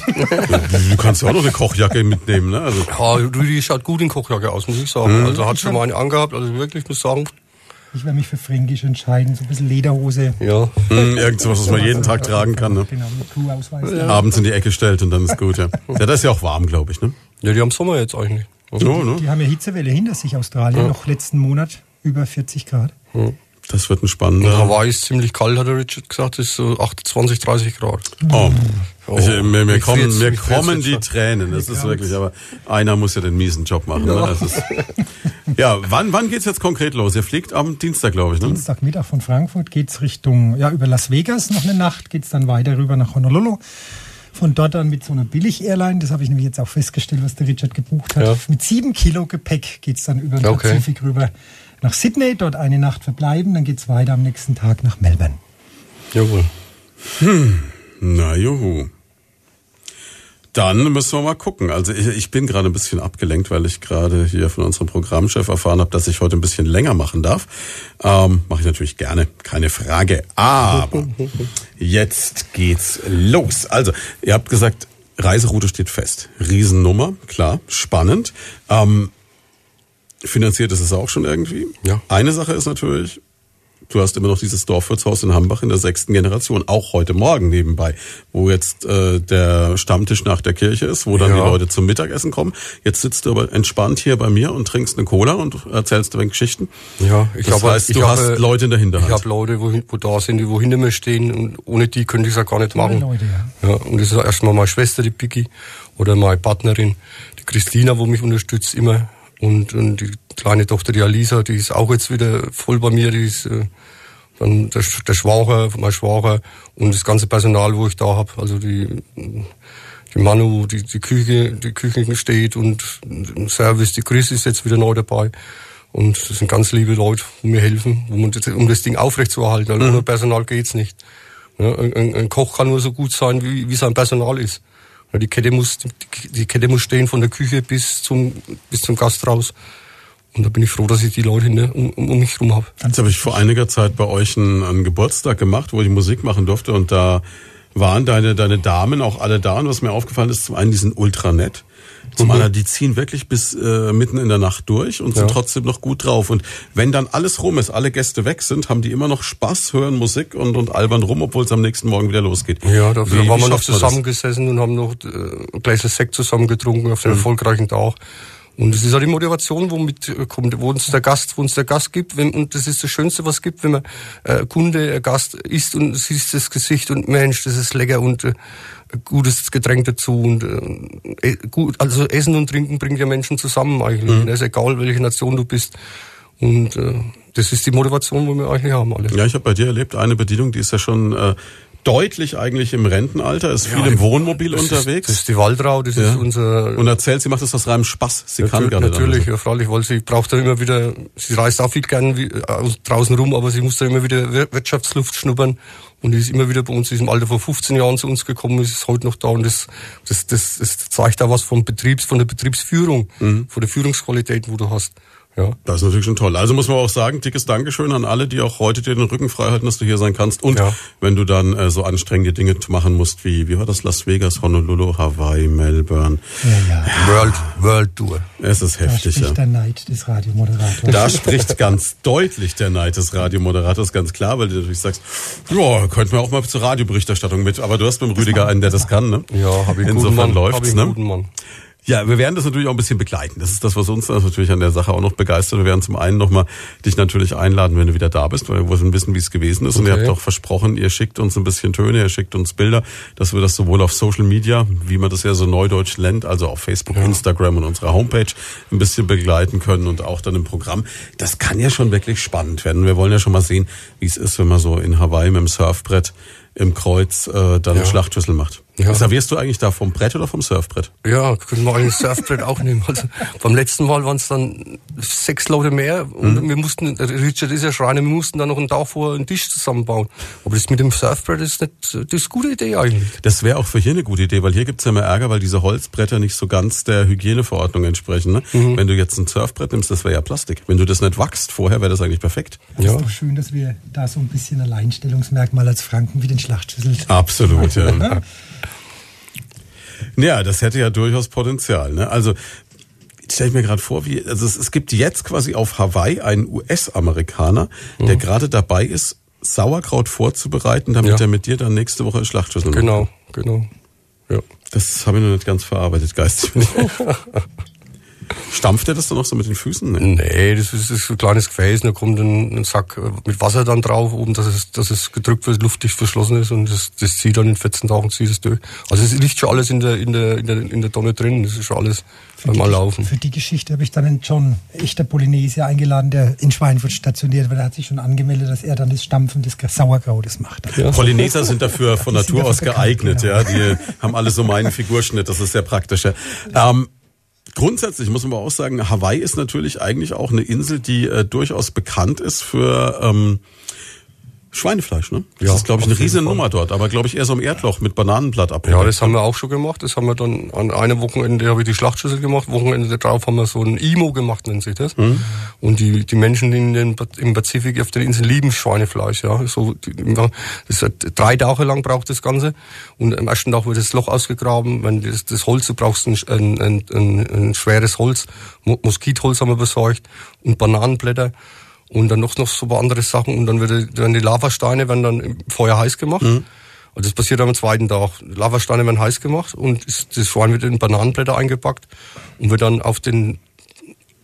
Du kannst ja auch noch eine Kochjacke mitnehmen. Ne? Also. Ja, Rüdi schaut gut in Kochjacke aus, muss ich sagen. Mhm. Also hat ich schon mal eine angehabt, also wirklich, muss ich sagen. Ich werde mich für fränkisch entscheiden, so ein bisschen Lederhose. Ja, mhm, irgendwas, was man jeden Tag tragen kann. Ne? Genau, mit Crew-Ausweis. Ja. Abends in die Ecke stellt und dann ist gut. Ja, ja, das ist ja auch warm, glaube ich. Ne? Ja, die haben Sommer jetzt eigentlich. Also so, ne? Die haben ja Hitzewelle hinter sich, Australien, ja. noch letzten Monat über vierzig Grad. Ja. Das wird ein spannender. Und Hawaii ist ziemlich kalt, hat der Richard gesagt, ist so achtundzwanzig, dreißig Grad. Oh. Oh. Ich, mir mir kommen, mir kommen die Tränen, das ist wirklich, aber einer muss ja den miesen Job machen. Ja, ne? Das ist, ja, wann, wann geht's jetzt konkret los? Ihr fliegt am Dienstag, glaube ich, ne? Dienstagmittag von Frankfurt geht's Richtung, ja, über Las Vegas noch eine Nacht, geht's dann weiter rüber nach Honolulu. Von dort dann mit so einer Billig-Airline, das habe ich nämlich jetzt auch festgestellt, was der Richard gebucht hat. Ja. Mit sieben Kilo Gepäck geht's dann über den okay. Pazifik rüber. Nach Sydney, dort eine Nacht verbleiben, dann geht's weiter am nächsten Tag nach Melbourne. Jawohl. Hm, na juhu. Dann müssen wir mal gucken. Also ich, ich bin gerade ein bisschen abgelenkt, weil ich gerade hier von unserem Programmchef erfahren habe, dass ich heute ein bisschen länger machen darf. Ähm, mache ich natürlich gerne, keine Frage. Aber jetzt geht's los. Also, ihr habt gesagt, Reiseroute steht fest. Riesennummer, klar, spannend. Ähm, Finanziert ist es auch schon irgendwie. Ja. Eine Sache ist natürlich, du hast immer noch dieses Dorfwirtshaus in Hambach in der sechsten Generation, auch heute Morgen nebenbei, wo jetzt äh, der Stammtisch nach der Kirche ist, wo dann ja. die Leute zum Mittagessen kommen. Jetzt sitzt du aber entspannt hier bei mir und trinkst eine Cola und erzählst ein wenig Geschichten. Ja, ich das glaube, heißt, ich du habe, hast Leute in der Hinterhand. Ich habe Leute, wo, wo da sind, die wo hinter mir stehen und ohne die könnte ich es ja gar nicht machen. Leute, ja. Ja, und das ist erstmal meine Schwester, die Piki, oder meine Partnerin, die Christina, wo mich unterstützt immer. Und, und die kleine Tochter, die Alisa, die ist auch jetzt wieder voll bei mir, die ist äh, dann der, der Schwager, mein Schwager und das ganze Personal, wo ich da habe, also die, die Manu, die, die Küche, die Küche steht und Service, die Chris ist jetzt wieder neu dabei und das sind ganz liebe Leute, die mir helfen, um das Ding aufrechtzuerhalten, also ohne Personal geht's nicht. Ja, ein, ein Koch kann nur so gut sein, wie, wie sein Personal ist. Die Kette muss, die Kette muss stehen von der Küche bis zum, bis zum Gast raus. Und da bin ich froh, dass ich die Leute ne, um, um mich rum habe. Jetzt habe ich vor einiger Zeit bei euch einen, einen Geburtstag gemacht, wo ich Musik machen durfte. Und da waren deine, deine Damen auch alle da. Und was mir aufgefallen ist, zum einen, die sind ultra nett. Zum mhm. anderen, die ziehen wirklich bis äh, mitten in der Nacht durch und sind ja. trotzdem noch gut drauf. Und wenn dann alles rum ist, alle Gäste weg sind, haben die immer noch Spaß, hören Musik und, und albern rum, obwohl es am nächsten Morgen wieder losgeht. Ja, da wie, waren wir noch zusammengesessen und haben noch äh, ein Glas Sekt zusammengetrunken auf den mhm. erfolgreichen Tag. Und es ist auch die Moderation, womit kommt, wo uns der Gast, wo uns der Gast gibt. Wenn, und das ist das Schönste, was es gibt, wenn man äh, Kunde, äh, Gast isst und siehst das Gesicht und Mensch, das ist lecker und äh, gutes Getränk dazu. Und äh, gut, also Essen und Trinken bringt ja Menschen zusammen eigentlich. Mhm. Also egal, welche Nation du bist. Und äh, das ist die Motivation, wo wir eigentlich haben alle. Ja, ich habe bei dir erlebt, eine Bedienung, die ist ja schon äh, deutlich eigentlich im Rentenalter, ist ja, viel im Wohnmobil das unterwegs. Ist, das ist die Waldrau, das ja. ist unser... Und erzählt, sie macht das aus reinem Spaß, sie kann gar nicht. Natürlich, ja, freilich, weil sie braucht da immer wieder, sie reist auch viel gern wie, äh, draußen rum, aber sie muss da immer wieder Wirtschaftsluft schnuppern und die ist immer wieder bei uns, ist im Alter vor fünfzehn Jahren zu uns gekommen, ist heute noch da und das, das, das, das zeigt auch was vom Betriebs, von der Betriebsführung, mhm. von der Führungsqualität, wo du hast. Ja. Das ist natürlich schon toll. Also muss man auch sagen, dickes Dankeschön an alle, die auch heute dir den Rücken frei halten, dass du hier sein kannst. Und ja. wenn du dann äh, so anstrengende Dinge machen musst wie, wie war das, Las Vegas, Honolulu, Hawaii, Melbourne. Ja, ja. Ja. World, World Tour. Es ist heftig. Da spricht ja. der Neid des Radiomoderators. Da spricht ganz deutlich der Neid des Radiomoderators, ganz klar, weil du natürlich sagst, ja, könnten wir auch mal zur Radioberichterstattung mit. Aber du hast beim Rüdiger einen, der das kann, ne? Ja, habe ich einen guten Mann. Insofern läuft's, ne? Guten Mann. Ja, wir werden das natürlich auch ein bisschen begleiten. Das ist das, was uns natürlich an der Sache auch noch begeistert. Wir werden zum einen nochmal dich natürlich einladen, wenn du wieder da bist, weil wir wollen wissen, wie es gewesen ist. Okay. Und ihr habt auch versprochen, ihr schickt uns ein bisschen Töne, ihr schickt uns Bilder, dass wir das sowohl auf Social Media, wie man das ja so neudeutsch nennt, also auf Facebook, ja. Instagram und unserer Homepage ein bisschen begleiten können und auch dann im Programm. Das kann ja schon wirklich spannend werden. Wir wollen ja schon mal sehen, wie es ist, wenn man so in Hawaii mit dem Surfbrett im Kreuz äh, dann ja. Schlachtschüssel macht. Ja. Servierst du eigentlich da vom Brett oder vom Surfbrett? Ja, können wir eigentlich Surfbrett auch nehmen. Also beim letzten Mal waren es dann sechs Leute mehr und mhm. wir mussten, Richard ist ja Schreiner, wir mussten dann noch einen Tag vor einen Tisch zusammenbauen. Aber das mit dem Surfbrett ist nicht, das ist eine gute Idee eigentlich. Das wäre auch für hier eine gute Idee, weil hier gibt's ja immer Ärger, weil diese Holzbretter nicht so ganz der Hygieneverordnung entsprechen. Ne? Mhm. Wenn du jetzt ein Surfbrett nimmst, das wäre ja Plastik. Wenn du das nicht wachst vorher, wäre das eigentlich perfekt. Das ja. ist doch schön, dass wir da so ein bisschen Alleinstellungsmerkmal als Franken wie den Schlachtschüssel. Absolut, ja. Ja, das hätte ja durchaus Potenzial. Ne? Also stelle ich mir gerade vor, wie also es, es gibt jetzt quasi auf Hawaii einen U S-Amerikaner, mhm. der gerade dabei ist, Sauerkraut vorzubereiten, damit ja. er mit dir dann nächste Woche Schlachtschüssel macht. Genau, genau. Ja. Das habe ich noch nicht ganz verarbeitet, geistig. Stampft er das dann noch so mit den Füßen? Ne? Nee, das ist, das ist ein kleines Gefäß, da kommt ein, ein Sack mit Wasser dann drauf, oben, dass es, dass es gedrückt wird, luftdicht verschlossen ist und das, das zieht dann in vierzehn Tagen, zieht es durch. Also es liegt schon alles in der, in der, in der, in der Tonne drin, das ist schon alles einmal laufen. Für die Geschichte habe ich dann einen John, echter Polynesier, eingeladen, der in Schweinfurt stationiert, weil er hat sich schon angemeldet, dass er dann das Stampfen des Sauerkrautes macht. Ja. Polyneser sind dafür von die Natur aus geeignet, ja, die haben alle so meinen Figurschnitt, das ist sehr praktisch. Ja. Ähm, Grundsätzlich muss man aber auch sagen, Hawaii ist natürlich eigentlich auch eine Insel, die äh, durchaus bekannt ist für ähm, Schweinefleisch. Ne? Das ja, ist, glaube ich, eine riesen Nummer dort, aber, glaube ich, eher so im Erdloch mit Bananenblatt ab. Ja, das haben wir auch schon gemacht. Das haben wir dann an einem Wochenende, habe ich die Schlachtschüssel gemacht, Wochenende darauf haben wir so ein I M O gemacht, nennt sich das. Mhm. Und die die Menschen in den, im Pazifik auf den Inseln lieben Schweinefleisch. Ja, so das hat, drei Tage lang braucht das Ganze. Und am ersten Tag wird das Loch ausgegraben. Wenn das, das Holz, du brauchst ein, ein, ein, ein, ein schweres Holz, Moskitholz haben wir besorgt und Bananenblätter. Und dann noch, noch so ein paar andere Sachen. Und dann werden die, die Lavasteine werden dann im Feuer heiß gemacht. Mhm. Und das passiert am zweiten Tag. Lavasteine werden heiß gemacht und das Schwein wird in Bananenblätter eingepackt und wird dann auf den,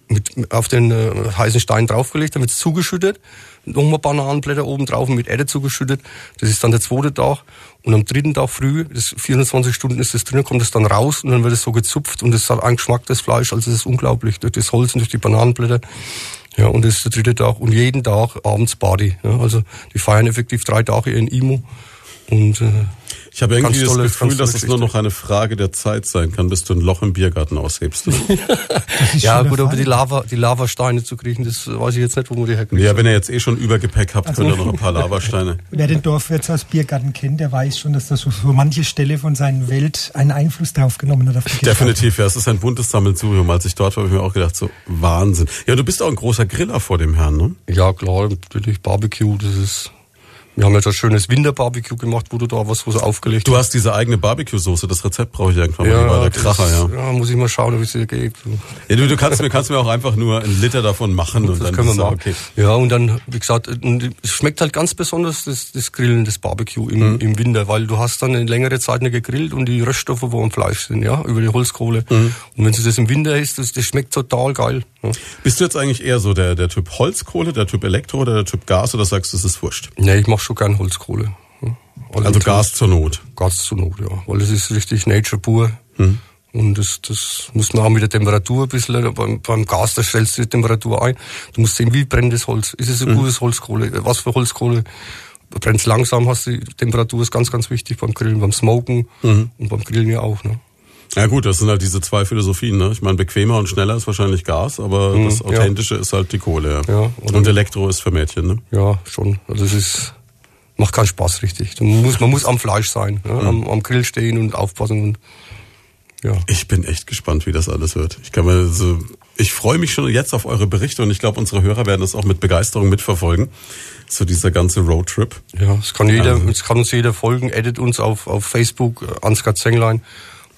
mit, auf den äh, heißen Stein draufgelegt, dann wird es zugeschüttet. Nochmal Bananenblätter oben drauf und mit Erde zugeschüttet. Das ist dann der zweite Tag. Und am dritten Tag früh, das vierundzwanzig Stunden ist das drin, kommt das dann raus und dann wird es so gezupft und es hat einen Geschmack, das Fleisch. Also das ist unglaublich, durch das Holz und durch die Bananenblätter. Ja, und das ist der dritte Tag und jeden Tag abends Party. Ja, also die feiern effektiv drei Tage in I M O. Und, äh, ich habe irgendwie das tolle, Gefühl, dass es das nur noch eine Frage der Zeit sein kann, bis du ein Loch im Biergarten aushebst. Ja gut, aber die Lava, die Lavasteine zu kriegen, das weiß ich jetzt nicht, wo man die herkriegt. Ja, wenn er jetzt eh schon Übergepäck habt, also könnt ihr noch ein paar Lavasteine. Wer den Dorfwirt als Biergarten kennt, der weiß schon, dass das so, so manche Stelle von seiner Welt einen Einfluss drauf genommen hat. Auf die Definitiv, ja, es ist ein buntes Sammelsurium. Als ich dort war, habe ich mir auch gedacht, so Wahnsinn. Ja, du bist auch ein großer Griller vor dem Herrn, ne? Ja klar, natürlich Barbecue, das ist... Wir haben ja so ein schönes Winterbarbecue gemacht, wo du da was, was aufgelegt hast. Du hast diese eigene Barbecue-Soße, das Rezept brauche ich irgendwann ja, mal, die war der Kracher, ja. Ja, muss ich mal schauen, ob es dir geht. Ja, du, du kannst, mir, kannst mir auch einfach nur einen Liter davon machen. Das und dann können wir machen. Okay. Ja, und dann, wie gesagt, es schmeckt halt ganz besonders das, das Grillen, das Barbecue im, mhm. im Winter, weil du hast dann eine längere Zeit nicht gegrillt und die Röststoffe, wo im Fleisch sind, ja, über die Holzkohle. Mhm. Und wenn es das im Winter ist, das, das schmeckt total geil. Ja. Bist du jetzt eigentlich eher so der, der Typ Holzkohle, der Typ Elektro oder der Typ Gas oder sagst du, das ist wurscht? Nee, ich mach schon gern Holzkohle. Also, also Gas zur Not. Gas zur Not, ja. Weil es ist richtig Nature pur. Hm. Und das, das muss man auch mit der Temperatur ein bisschen, beim, beim Gas, da stellst du die Temperatur ein. Du musst sehen, wie brennt das Holz? Ist es ein hm. gutes Holzkohle? Was für Holzkohle? Brennt es langsam, hast die Temperatur, ist ganz, ganz wichtig beim Grillen, beim Smoken hm. und beim Grillen ja auch, ne? Ja gut, das sind halt diese zwei Philosophien, ne? Ich meine, bequemer und schneller ist wahrscheinlich Gas, aber hm, das Authentische ja. ist halt die Kohle. Ja. Ja, und Elektro ist für Mädchen, ne? Ja, schon. Also es ist, macht keinen Spaß, richtig. Man muss, man muss am Fleisch sein, ne? hm. am, am Grill stehen und aufpassen. Und, ja. Ich bin echt gespannt, wie das alles wird. Ich kann mir so... Ich freue mich schon jetzt auf eure Berichte und ich glaube, unsere Hörer werden das auch mit Begeisterung mitverfolgen. So dieser ganze Roadtrip. Ja, es kann jeder, also. Es kann uns jeder folgen. Edit uns auf, auf Facebook, Ansgar Zenglein.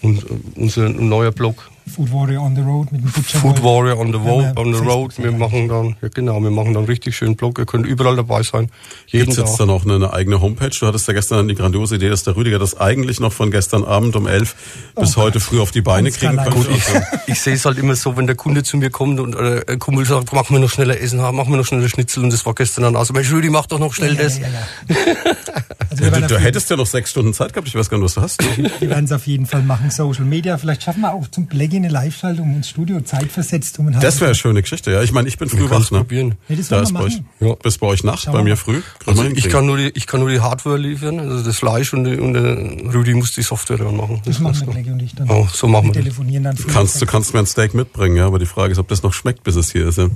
Und unser neuer Blog. Food Warrior on the Road mit dem Butcher. Food Warrior on the, Road, on the Road. Wir machen dann, ja genau, wir machen dann einen richtig schönen Blog. Ihr könnt überall dabei sein. Gibt es jetzt dann auch eine, eine eigene Homepage? Du hattest ja gestern die grandiose Idee, dass der Rüdiger das eigentlich noch von gestern Abend um elf oh, bis heute früh auf die Beine kriegen kann. Gut, ich, ich sehe es halt immer so, wenn der Kunde zu mir kommt und äh, ein Kumpel sagt, machen wir noch schneller Essen, machen wir noch schneller Schnitzel. Und das war gestern dann also, Mensch Rüdi, mach doch noch schnell ja, das. Ja, ja, ja. Also ja, du, du hättest ja noch sechs Stunden Zeit gehabt. Ich weiß gar nicht, was du hast. Wir werden es auf jeden Fall machen. Social Media, vielleicht schaffen wir auch zum Blackie eine Live-Schaltung ins Studio, zeitversetzt. Um das wäre eine schöne Geschichte, ja. Ich meine, ich bin früh wach, ne? Probieren. Nee, das da ist bei euch. Ja. Bis bei euch Nacht, Schauen bei mir früh. Also ich, kann nur die, ich kann nur die Hardware liefern, also das Fleisch und, die, und der Rüdi muss die Software dann machen. Das, das machen wir gleich und ich dann. Oh, so machen wir telefonieren dann früh. Kannst, du kannst mir ein Steak mitbringen, ja, aber die Frage ist, ob das noch schmeckt, bis es hier ist. Ja.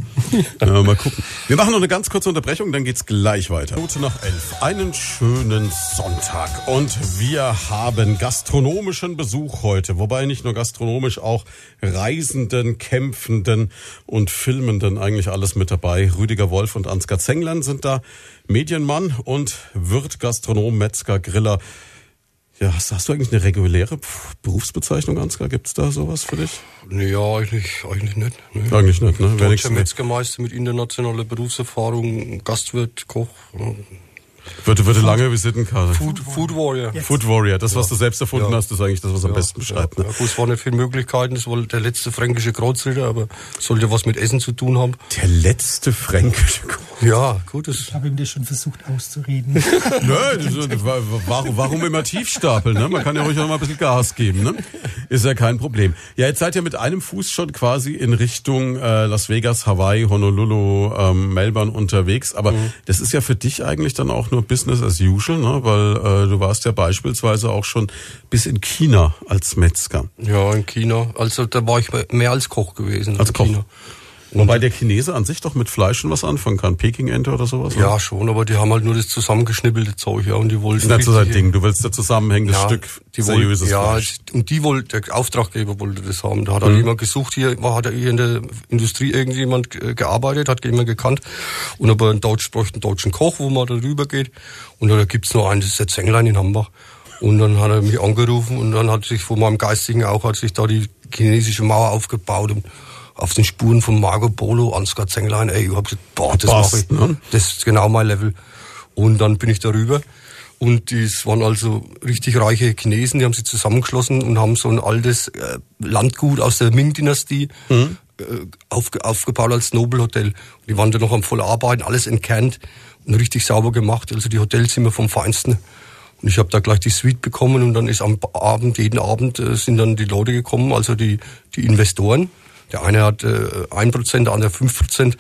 Ja, mal gucken. Wir machen noch eine ganz kurze Unterbrechung, dann geht's gleich weiter. Minute nach elf. Einen schönen Sonntag und wir haben gastronomischen Besuch heute, wobei nicht nur gastronomisch, auch Reisenden, Kämpfenden und Filmenden, eigentlich alles mit dabei. Rüdiger Wolf und Ansgar Zenglein sind da, Medienmann und Wirt, Gastronom, Metzger, Griller. Ja, hast, hast du eigentlich eine reguläre Berufsbezeichnung, Ansgar? Gibt es da sowas für dich? Nee, ja, eigentlich, eigentlich nicht. Nee. Eigentlich nicht, ne? Deutscher Metzgermeister mit internationaler Berufserfahrung, Gastwirt, Koch. Würde, würde lange Visitenkarte. Food, Food Warrior. Yes. Food Warrior, das, was ja. du selbst erfunden ja. hast, ist eigentlich das, was am ja. besten beschreibt. Ja. Ne? Ja, es waren nicht viele Möglichkeiten, das war der letzte fränkische Kreuzritter, aber sollte was mit Essen zu tun haben. Der letzte fränkische Kreuzritter? Ja, gut. Ich habe ihm das schon versucht auszureden. Nö, das, warum, warum immer tief stapeln? Ne? Man kann ja ruhig auch mal ein bisschen Gas geben. Ne? Ist ja kein Problem. Ja, jetzt seid ihr mit einem Fuß schon quasi in Richtung äh, Las Vegas, Hawaii, Honolulu, ähm, Melbourne unterwegs. Aber mhm. das ist ja für dich eigentlich dann auch nur Business as usual, ne? Weil äh, du warst ja beispielsweise auch schon bis in China als Metzger. Ja, in China. Also da war ich mehr als Koch gewesen. Als Koch. China. Wobei der Chinese an sich doch mit Fleisch schon was anfangen kann. Peking-Ente oder sowas? Ja, oder? Schon, aber die haben halt nur das zusammengeschnippelte Zeug, ja, und die wollten... Das ist nicht so sein Ding, du willst da zusammenhängendes ja, Stück seriöses ja, Fleisch. Ja, und die wollte, der Auftraggeber wollte das haben. Da hat mhm. halt jemand gesucht, hier war, hat hier in der Industrie irgendjemand gearbeitet, hat jemand gekannt. Und aber ein Deutsch bräuchte einen deutschen Koch, wo man da rüber geht. Und da gibt's noch einen, das ist der Zenglein in Hambach. Und dann hat er mich angerufen und dann hat sich von meinem Geistigen auch, hat sich da die chinesische Mauer aufgebaut und auf den Spuren von Marco Polo, Ansgar Zenglein, ey, ich hab gesagt, boah, das mache ich, ne? Das ist genau mein Level. Und dann bin ich darüber und das waren also richtig reiche Chinesen, die haben sich zusammengeschlossen und haben so ein altes äh, Landgut aus der Ming-Dynastie mhm. äh, auf, aufgebaut als Nobelhotel. Die waren da noch am Vollarbeiten, alles entkernt und richtig sauber gemacht, also die Hotelzimmer vom Feinsten. Und ich habe da gleich die Suite bekommen und dann ist am Abend, jeden Abend äh, sind dann die Leute gekommen, also die, die Investoren. Der eine hat ein Prozent, der andere fünf Prozent.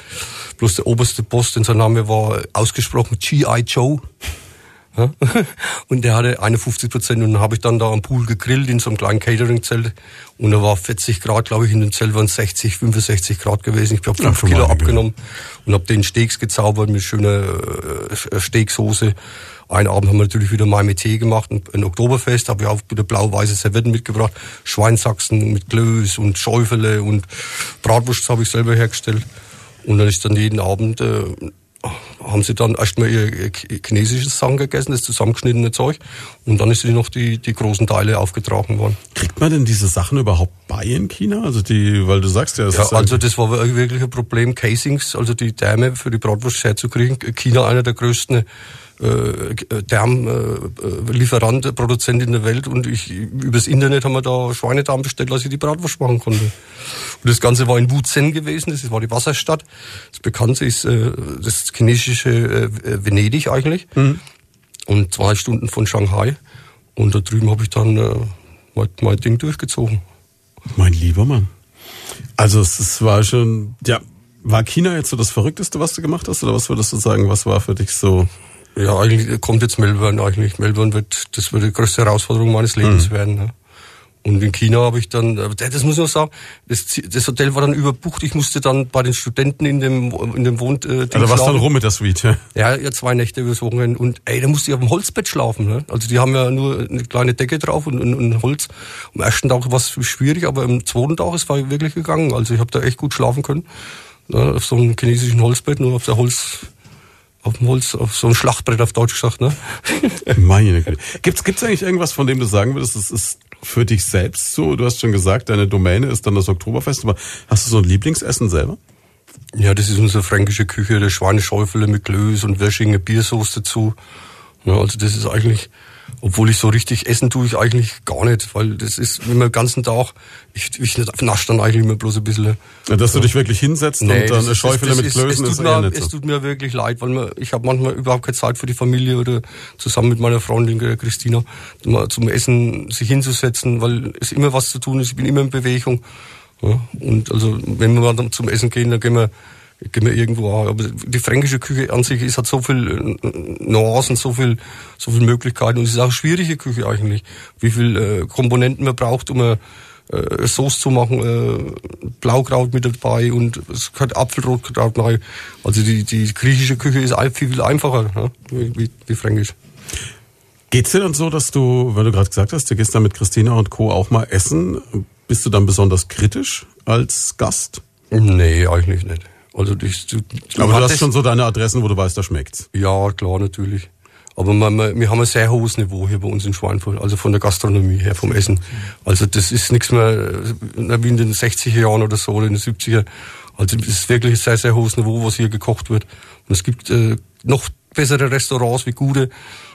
Bloß der oberste Boss, denn sein Name war ausgesprochen G I Joe. Ja? Und der hatte einundfünfzig Prozent. Und dann habe ich dann da am Pool gegrillt in so einem kleinen Catering-Zelt. Und da war vierzig Grad, glaube ich, in dem Zelt waren sechzig, fünfundsechzig Grad gewesen. Ich habe fünf Kilo abgenommen und habe den Steaks gezaubert mit schöner äh, Steaksoße. Einen Abend haben wir natürlich wieder mal mit Tee gemacht, ein Oktoberfest, habe ich auch wieder blau-weiße Servietten mitgebracht, Schweinsachsen mit Klöß und Schäufele und Bratwurst habe ich selber hergestellt. Und dann ist dann jeden Abend äh, haben sie dann erstmal ihr chinesisches Sang gegessen, das zusammengeschnittene Zeug, und dann ist ihnen noch die, die großen Teile aufgetragen worden. Kriegt man denn diese Sachen überhaupt bei in China? Also die, weil du sagst ja, es ja, ist also das war wirklich ein Problem, Casings, also die Därme für die Bratwurst herzukriegen. China einer der größten äh, Darmlieferant, äh, Produzent in der Welt, und ich, übers Internet haben wir da Schweinedarm bestellt, als ich die Bratwurst machen konnte. Und das Ganze war in Wuzhen gewesen, das war die Wasserstadt. Das Bekannte ist äh, das chinesische äh, Venedig eigentlich, mhm. und zwei Stunden von Shanghai. Und da drüben habe ich dann äh, mein, mein Ding durchgezogen. Mein lieber Mann. Also es, es war schon, ja, war China jetzt so das Verrückteste, was du gemacht hast, oder was würdest du sagen, was war für dich so... Ja, eigentlich kommt jetzt Melbourne eigentlich. Melbourne wird, das wird die größte Herausforderung meines Lebens mhm. werden. Ne? Und in China habe ich dann, das muss ich noch sagen, das, das Hotel war dann überbucht. Ich musste dann bei den Studenten in dem, in dem Wohnt... Äh, also warst dann rum mit der Suite, ja? Ja, ja, zwei Nächte übers Wochenende. Und ey, da musste ich auf dem Holzbett schlafen. Ne? Also die haben ja nur eine kleine Decke drauf und, und, und Holz. Am ersten Tag war es schwierig, aber am zweiten Tag ist es wirklich gegangen. Also ich habe da echt gut schlafen können. Ne? Auf so einem chinesischen Holzbett, nur auf der Holz... Auf dem Holz, auf so ein Schlachtbrett, auf Deutsch gesagt, ne? Meine Güte. Gibt's, gibt's eigentlich irgendwas, von dem du sagen würdest, das ist für dich selbst so? Du hast schon gesagt, deine Domäne ist dann das Oktoberfest, aber hast du so ein Lieblingsessen selber? Ja, das ist unsere fränkische Küche, der Schweineschäufele mit Klöß und Wöschinge Biersauce dazu. Ja, also das ist eigentlich, obwohl ich so richtig essen tue ich eigentlich gar nicht, weil das ist immer den ganzen Tag, ich, ich nasche dann eigentlich immer bloß ein bisschen. Ja, dass so. Du dich wirklich hinsetzt nee, und dann eine Schäufele mit Klößen ist, ist eher nicht so. Es tut mir wirklich leid, weil man, ich habe manchmal überhaupt keine Zeit für die Familie oder zusammen mit meiner Freundin Christina zum Essen sich hinzusetzen, weil es immer was zu tun ist, ich bin immer in Bewegung. Ja, und also wenn wir dann zum Essen gehen, dann gehen wir gehen wir irgendwo an. Aber die fränkische Küche an sich ist, hat so viel Nuancen, so viel, so viel Möglichkeiten. Und es ist auch eine schwierige Küche eigentlich. Wie viel äh, Komponenten man braucht, um eine äh, Sauce zu machen, äh, Blaukraut mit dabei und es gehört Apfelrotkraut rein. Also die, die griechische Küche ist viel, viel einfacher, ne? wie, wie, wie fränkisch. Geht's dir dann so, dass du, weil du gerade gesagt hast, du gehst dann mit Christina und Co. auch mal essen, bist du dann besonders kritisch als Gast? Nee, eigentlich nicht. Also ich, du, du aber du hast schon so deine Adressen, wo du weißt, da schmeckt's. Ja, klar, natürlich. Aber man, man, wir haben ein sehr hohes Niveau hier bei uns in Schweinfurt, also von der Gastronomie her, vom Essen. Also das ist nichts mehr wie in den sechziger Jahren oder so, oder in den siebziger. Also es ist wirklich ein sehr, sehr hohes Niveau, was hier gekocht wird. Und es gibt äh, noch bessere Restaurants wie gute,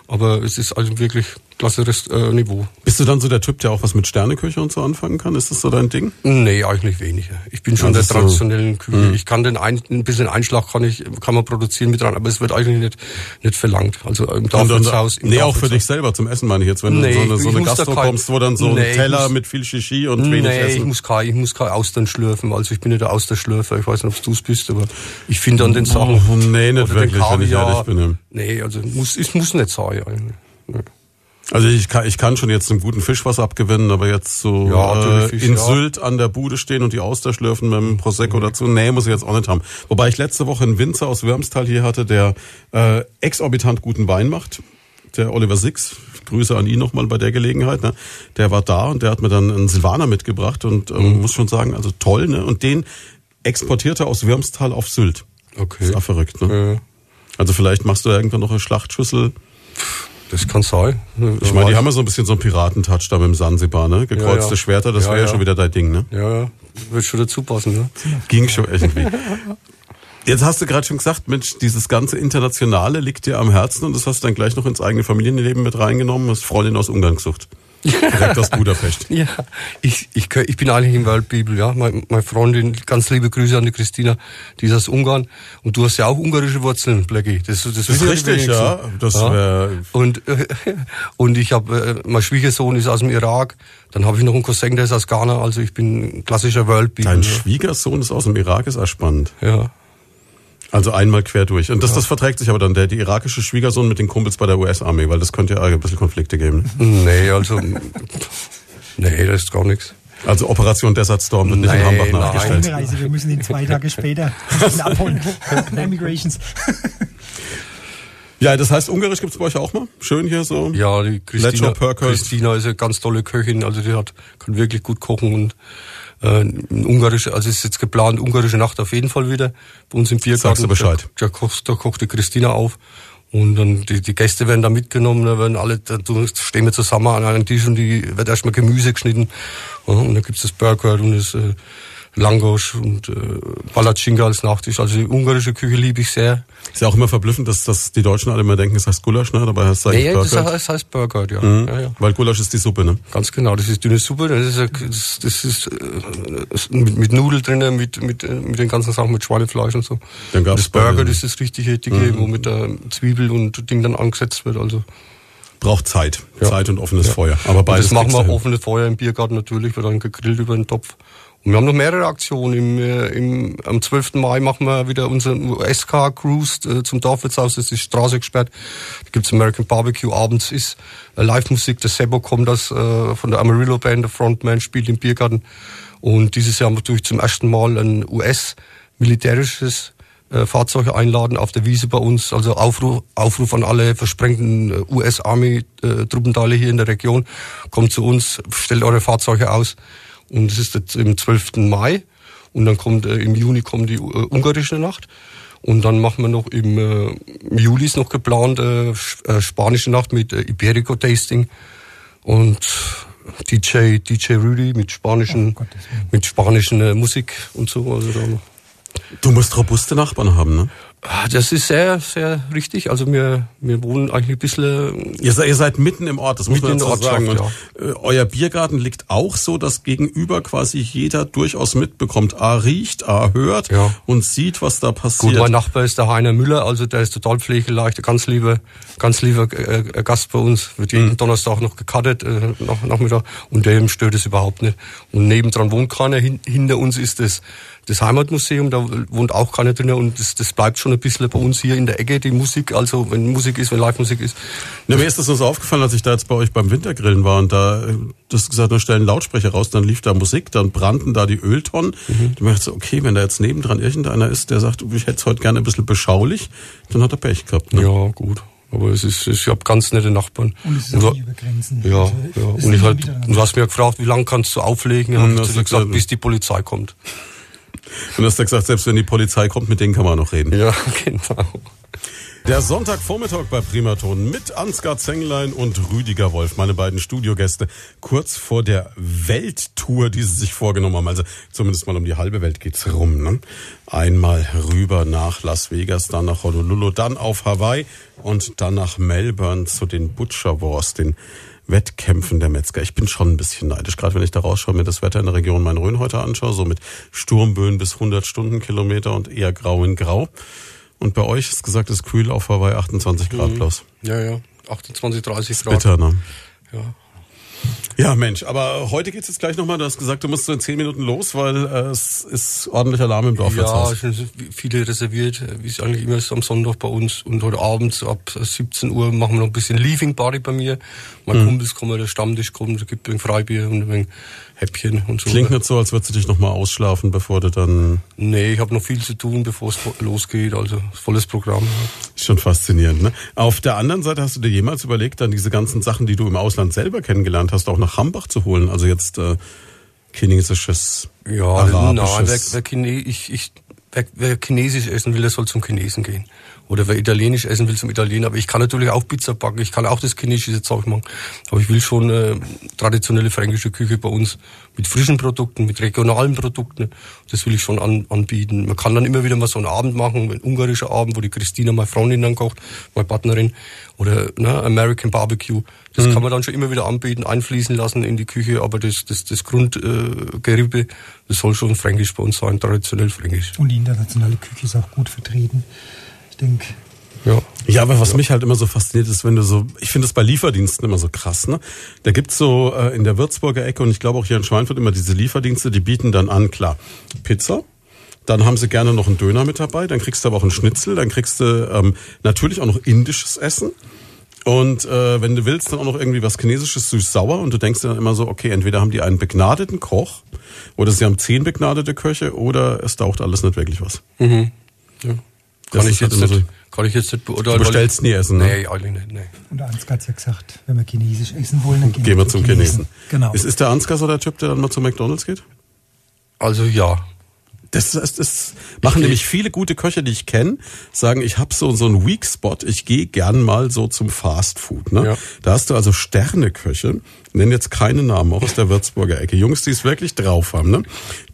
aber es ist also wirklich klasse Rest, äh, Niveau. Bist du dann so der Typ, der auch was mit Sterneküche und so anfangen kann? Ist das so dein Ding? Nee, eigentlich weniger. Ich bin schon also der traditionellen so. Küche. Mhm. Ich kann den ein, ein bisschen Einschlag kann ich kann man produzieren mit dran, aber es wird eigentlich nicht nicht verlangt. Also im Dorfhaus. Nee, Dorf auch für dich selber zum Essen meine ich jetzt, wenn nee, du in so eine, so eine Gastro kein, kommst, wo dann so nee, ein Teller muss, mit viel Shishi und wenig nee, Essen. Nee, ich muss kein ich muss kein Austern schlürfen. Also ich bin nicht der Austernschlürfer. Ich weiß nicht, ob du es bist, aber ich finde an den Sachen. Oh, nee, nicht wirklich, Kaviar, wenn ich ehrlich bin. Ja. Nee, also muss es muss nicht sein eigentlich. Nee. Also ich kann, ich kann schon jetzt einen guten Fisch was abgewinnen, aber jetzt so ja, äh, Fisch, in ja. Sylt an der Bude stehen und die Auster schlürfen mit dem Prosecco okay. dazu, nee, muss ich jetzt auch nicht haben. Wobei ich letzte Woche einen Winzer aus Würmstal hier hatte, der äh, exorbitant guten Wein macht, der Oliver Six, Grüße an ihn nochmal bei der Gelegenheit, ne? Der war da und der hat mir dann einen Silvaner mitgebracht und ähm, mhm. muss schon sagen, also toll, ne? Und den exportiert er aus Würmstal auf Sylt. Okay. Ist auch verrückt, ne? Ja. Also vielleicht machst du irgendwann noch eine Schlachtschüssel. Das kann sein. Ich meine, die haben ja so ein bisschen so einen Piratentouch da mit dem Sansibar, ne? Gekreuzte ja, ja. Schwerter, das ja, wäre ja schon wieder dein Ding, ne? Ja, ja. Wird schon dazu passen, ne? Ging schon irgendwie. Jetzt hast du gerade schon gesagt, Mensch, dieses ganze Internationale liegt dir am Herzen und das hast du dann gleich noch ins eigene Familienleben mit reingenommen, hast Freundin aus Ungarn gesucht. Direkt aus Budapest. Ja, ich, ich, ich bin eigentlich in Weltbibel, ja. Meine, meine Freundin, ganz liebe Grüße an die Christina, die ist aus Ungarn. Und du hast ja auch ungarische Wurzeln, Blackie. Das, das, das ist ja richtig, ja. Das ja. Und, und ich habe, mein Schwiegersohn ist aus dem Irak. Dann habe ich noch einen Cousin, der ist aus Ghana. Also ich bin klassischer Weltbibel. Dein ja. Schwiegersohn ist aus dem Irak, ist auch spannend. Ja. Also einmal quer durch. Und das, das verträgt sich aber dann, der die irakische Schwiegersohn mit den Kumpels bei der U S-Armee, weil das könnte ja ein bisschen Konflikte geben. Nee, also... nee, das ist gar nichts. Also Operation Desert Storm wird nicht nee, in Hambach nein. nachgestellt. Reise, wir müssen ihn zwei Tage später abholen. Immigrations. Ja, das heißt, Ungarisch gibt's bei euch auch mal? Schön hier so? Ja, die Christina, Christina ist eine ganz tolle Köchin. Also die hat kann wirklich gut kochen und äh, ungarische, also ist jetzt geplant, ungarische Nacht auf jeden Fall wieder bei uns im Biergarten. Sagst du Bescheid. Da, da, kocht, da kocht die Christina auf und dann die, die Gäste werden da mitgenommen, da werden alle, da stehen wir zusammen an einem Tisch und die wird erstmal Gemüse geschnitten, ja, und dann gibt's das Burger und das äh, Langosch und äh, Palatschinka als Nachtisch. Also die ungarische Küche liebe ich sehr. Ist ja auch immer verblüffend, dass, dass die Deutschen alle immer denken, es heißt Gulasch, ne? Dabei heißt es eigentlich nee, Burger. Nee, das heißt, heißt Burger, ja. Mhm. Ja, ja. Weil Gulasch ist die Suppe, ne? Ganz genau, das ist dünne Suppe, das ist, das ist äh, mit, mit Nudeln drin, mit, mit, mit den ganzen Sachen, mit Schweinefleisch und so. Dann gab's das Burger, das ist das richtige Dicke, mhm, wo mit der Zwiebel und Ding dann angesetzt wird, also. Braucht Zeit. Ja. Zeit und offenes, ja, Feuer. Aber beides. Das machen wir auch, offenes Feuer im Biergarten natürlich, wird dann gegrillt über den Topf. Und wir haben noch mehrere Aktionen. Im, äh, im, am zwölften Mai machen wir wieder unseren U S K-Cruise äh, zum Davidshaus. Das ist die Straße gesperrt. Da gibt's American Barbecue. Abends ist äh, Live-Musik. Der Sebo kommt das äh, von der Amarillo Band, der Frontman, spielt im Biergarten. Und dieses Jahr haben wir natürlich zum ersten Mal ein U S-militärisches äh, Fahrzeug einladen auf der Wiese bei uns. Also Aufruf, Aufruf an alle versprengten äh, U S-Army-Truppenteile äh, hier in der Region. Kommt zu uns, stellt eure Fahrzeuge aus. Und es ist jetzt im zwölften Mai und dann kommt äh, im Juni kommt die äh, ungarische Nacht und dann machen wir noch im, äh, im Juli ist noch geplant äh, äh, spanische Nacht mit äh, Iberico Tasting und D J D J Rudy mit spanischen oh, mit spanischen äh, Musik und so, also da noch. Du musst robuste Nachbarn haben, ne? Das ist sehr, sehr richtig. Also wir, wir wohnen eigentlich ein bisschen... Ihr seid, ihr seid mitten im Ort, das muss man dazu sagen. Und ja. Euer Biergarten liegt auch so, dass gegenüber quasi jeder durchaus mitbekommt. A riecht, A hört, ja, und sieht, was da passiert. Gut, mein Nachbar ist der Heiner Müller, also der ist total pflegeleicht, ganz lieber, ganz lieber äh, Gast bei uns. Wird jeden mhm. Donnerstag noch gekartet, äh, nach, Nachmittag. Und dem stört es überhaupt nicht. Und nebendran wohnt keiner. Hin, hinter uns ist das, das Heimatmuseum, da wohnt auch keiner drin. Und das, das bleibt schon ein bisschen bei uns hier in der Ecke, die Musik, also wenn Musik ist, wenn Live-Musik ist. Ja, mir ist das nur so aufgefallen, als ich da jetzt bei euch beim Wintergrillen war und da, du hast gesagt, wir stellen Lautsprecher raus, dann lief da Musik, dann brannten da die Öltonnen. Mhm. Ich dachte so, okay, wenn da jetzt nebendran irgendeiner ist, der sagt, ich hätte es heute gerne ein bisschen beschaulich, dann hat er Pech gehabt. Ne? Ja, gut. Aber es ist, ich habe ganz nette Nachbarn. Und es ist auch nie über Grenzen. Ja, also, ja. Und ich halt, du hast mir gefragt, wie lange kannst du auflegen? Ich mhm, habe gesagt, gesagt, bis die Polizei kommt. Und du hast ja gesagt, selbst wenn die Polizei kommt, mit denen kann man noch reden. Ja, genau. Der Sonntagvormittag bei Primaton mit Ansgar Zenglein und Rüdiger Wolf, meine beiden Studiogäste, kurz vor der Welttour, die sie sich vorgenommen haben. Also zumindest mal um die halbe Welt geht's rum, ne? Einmal rüber nach Las Vegas, dann nach Honolulu, dann auf Hawaii und dann nach Melbourne zu den Butcher Wars, den Wettkämpfen der Metzger. Ich bin schon ein bisschen neidisch, gerade wenn ich da rausschaue, mir das Wetter in der Region Main-Rhön heute anschaue, so mit Sturmböen bis hundert Stundenkilometer und eher grau in grau. Und bei euch ist gesagt, es ist kühl auf Hawaii, achtundzwanzig Grad, Klaus. Ja, ja, achtundzwanzig, dreißig Grad. Bitter, ne? Ja. Ja, Mensch, aber heute geht's jetzt gleich nochmal, du hast gesagt, du musst so in zehn Minuten los, weil äh, es ist ordentlich Alarm im Dorf. Ja, es sind viele reserviert, wie es eigentlich immer ist am Sonntag bei uns. Und heute abends ab siebzehn Uhr machen wir noch ein bisschen Leaving-Party bei mir. Mein hm. Kumpels kommen, der Stammtisch kommt, es gibt ein Freibier und ein Häppchen und so. Klingt nicht so, als würdest du dich nochmal ausschlafen, bevor du dann... Nee, ich habe noch viel zu tun, bevor es losgeht, also volles Programm. Ist schon faszinierend, ne? Auf der anderen Seite, hast du dir jemals überlegt, dann diese ganzen Sachen, die du im Ausland selber kennengelernt hast, auch nach Hambach zu holen? Also jetzt äh, chinesisches, ja, arabisches... Nein, wer, wer, ich, ich, wer, wer chinesisch essen will, der soll zum Chinesen gehen. Oder wer italienisch essen will, zum Italiener. Aber ich kann natürlich auch Pizza backen, ich kann auch das chinesische Zeug machen. Aber ich will schon äh, traditionelle fränkische Küche bei uns mit frischen Produkten, mit regionalen Produkten. Das will ich schon an, anbieten. Man kann dann immer wieder mal so einen Abend machen, einen ungarischen Abend, wo die Christina, meine Freundin, dann kocht, meine Partnerin. Oder ne, American Barbecue. Das mhm. kann man dann schon immer wieder anbieten, einfließen lassen in die Küche. Aber das, das, das Grundgerippe, äh, das soll schon fränkisch bei uns sein, traditionell fränkisch. Und die internationale Küche ist auch gut vertreten. Denk. Ja. ja, aber was ja. mich halt immer so fasziniert ist, wenn du so, ich finde das bei Lieferdiensten immer so krass, ne? Da gibt's so äh, in der Würzburger Ecke und ich glaube auch hier in Schweinfurt immer diese Lieferdienste, die bieten dann an, klar, Pizza, dann haben sie gerne noch einen Döner mit dabei, dann kriegst du aber auch einen Schnitzel, dann kriegst du ähm, natürlich auch noch indisches Essen. Und äh, wenn du willst, dann auch noch irgendwie was Chinesisches, süß-sauer. Und du denkst dann immer so, okay, entweder haben die einen begnadeten Koch oder sie haben zehn begnadete Köche oder es taucht alles nicht wirklich was. Mhm, ja. Kann ich, halt nicht, so, kann ich jetzt nicht beurteilen. Du bestellst nie Essen, ne? Nee, eigentlich nicht. Nee. Und der Ansgar hat ja gesagt, wenn wir chinesisch essen wollen, dann gehen, gehen wir zum Chinesen. Chinesen. Genau. Ist, ist der Ansgar so der Typ, der dann mal zu McDonald's geht? Also ja. Das, das, das machen nämlich viele gute Köche, die ich kenne, sagen, ich habe so, so einen Weak Spot, ich gehe gern mal so zum Fast Food. Ne? Ja. Da hast du also Sterneköche, nennen jetzt keine Namen, auch aus der Würzburger Ecke. Jungs, die es wirklich drauf haben, ne?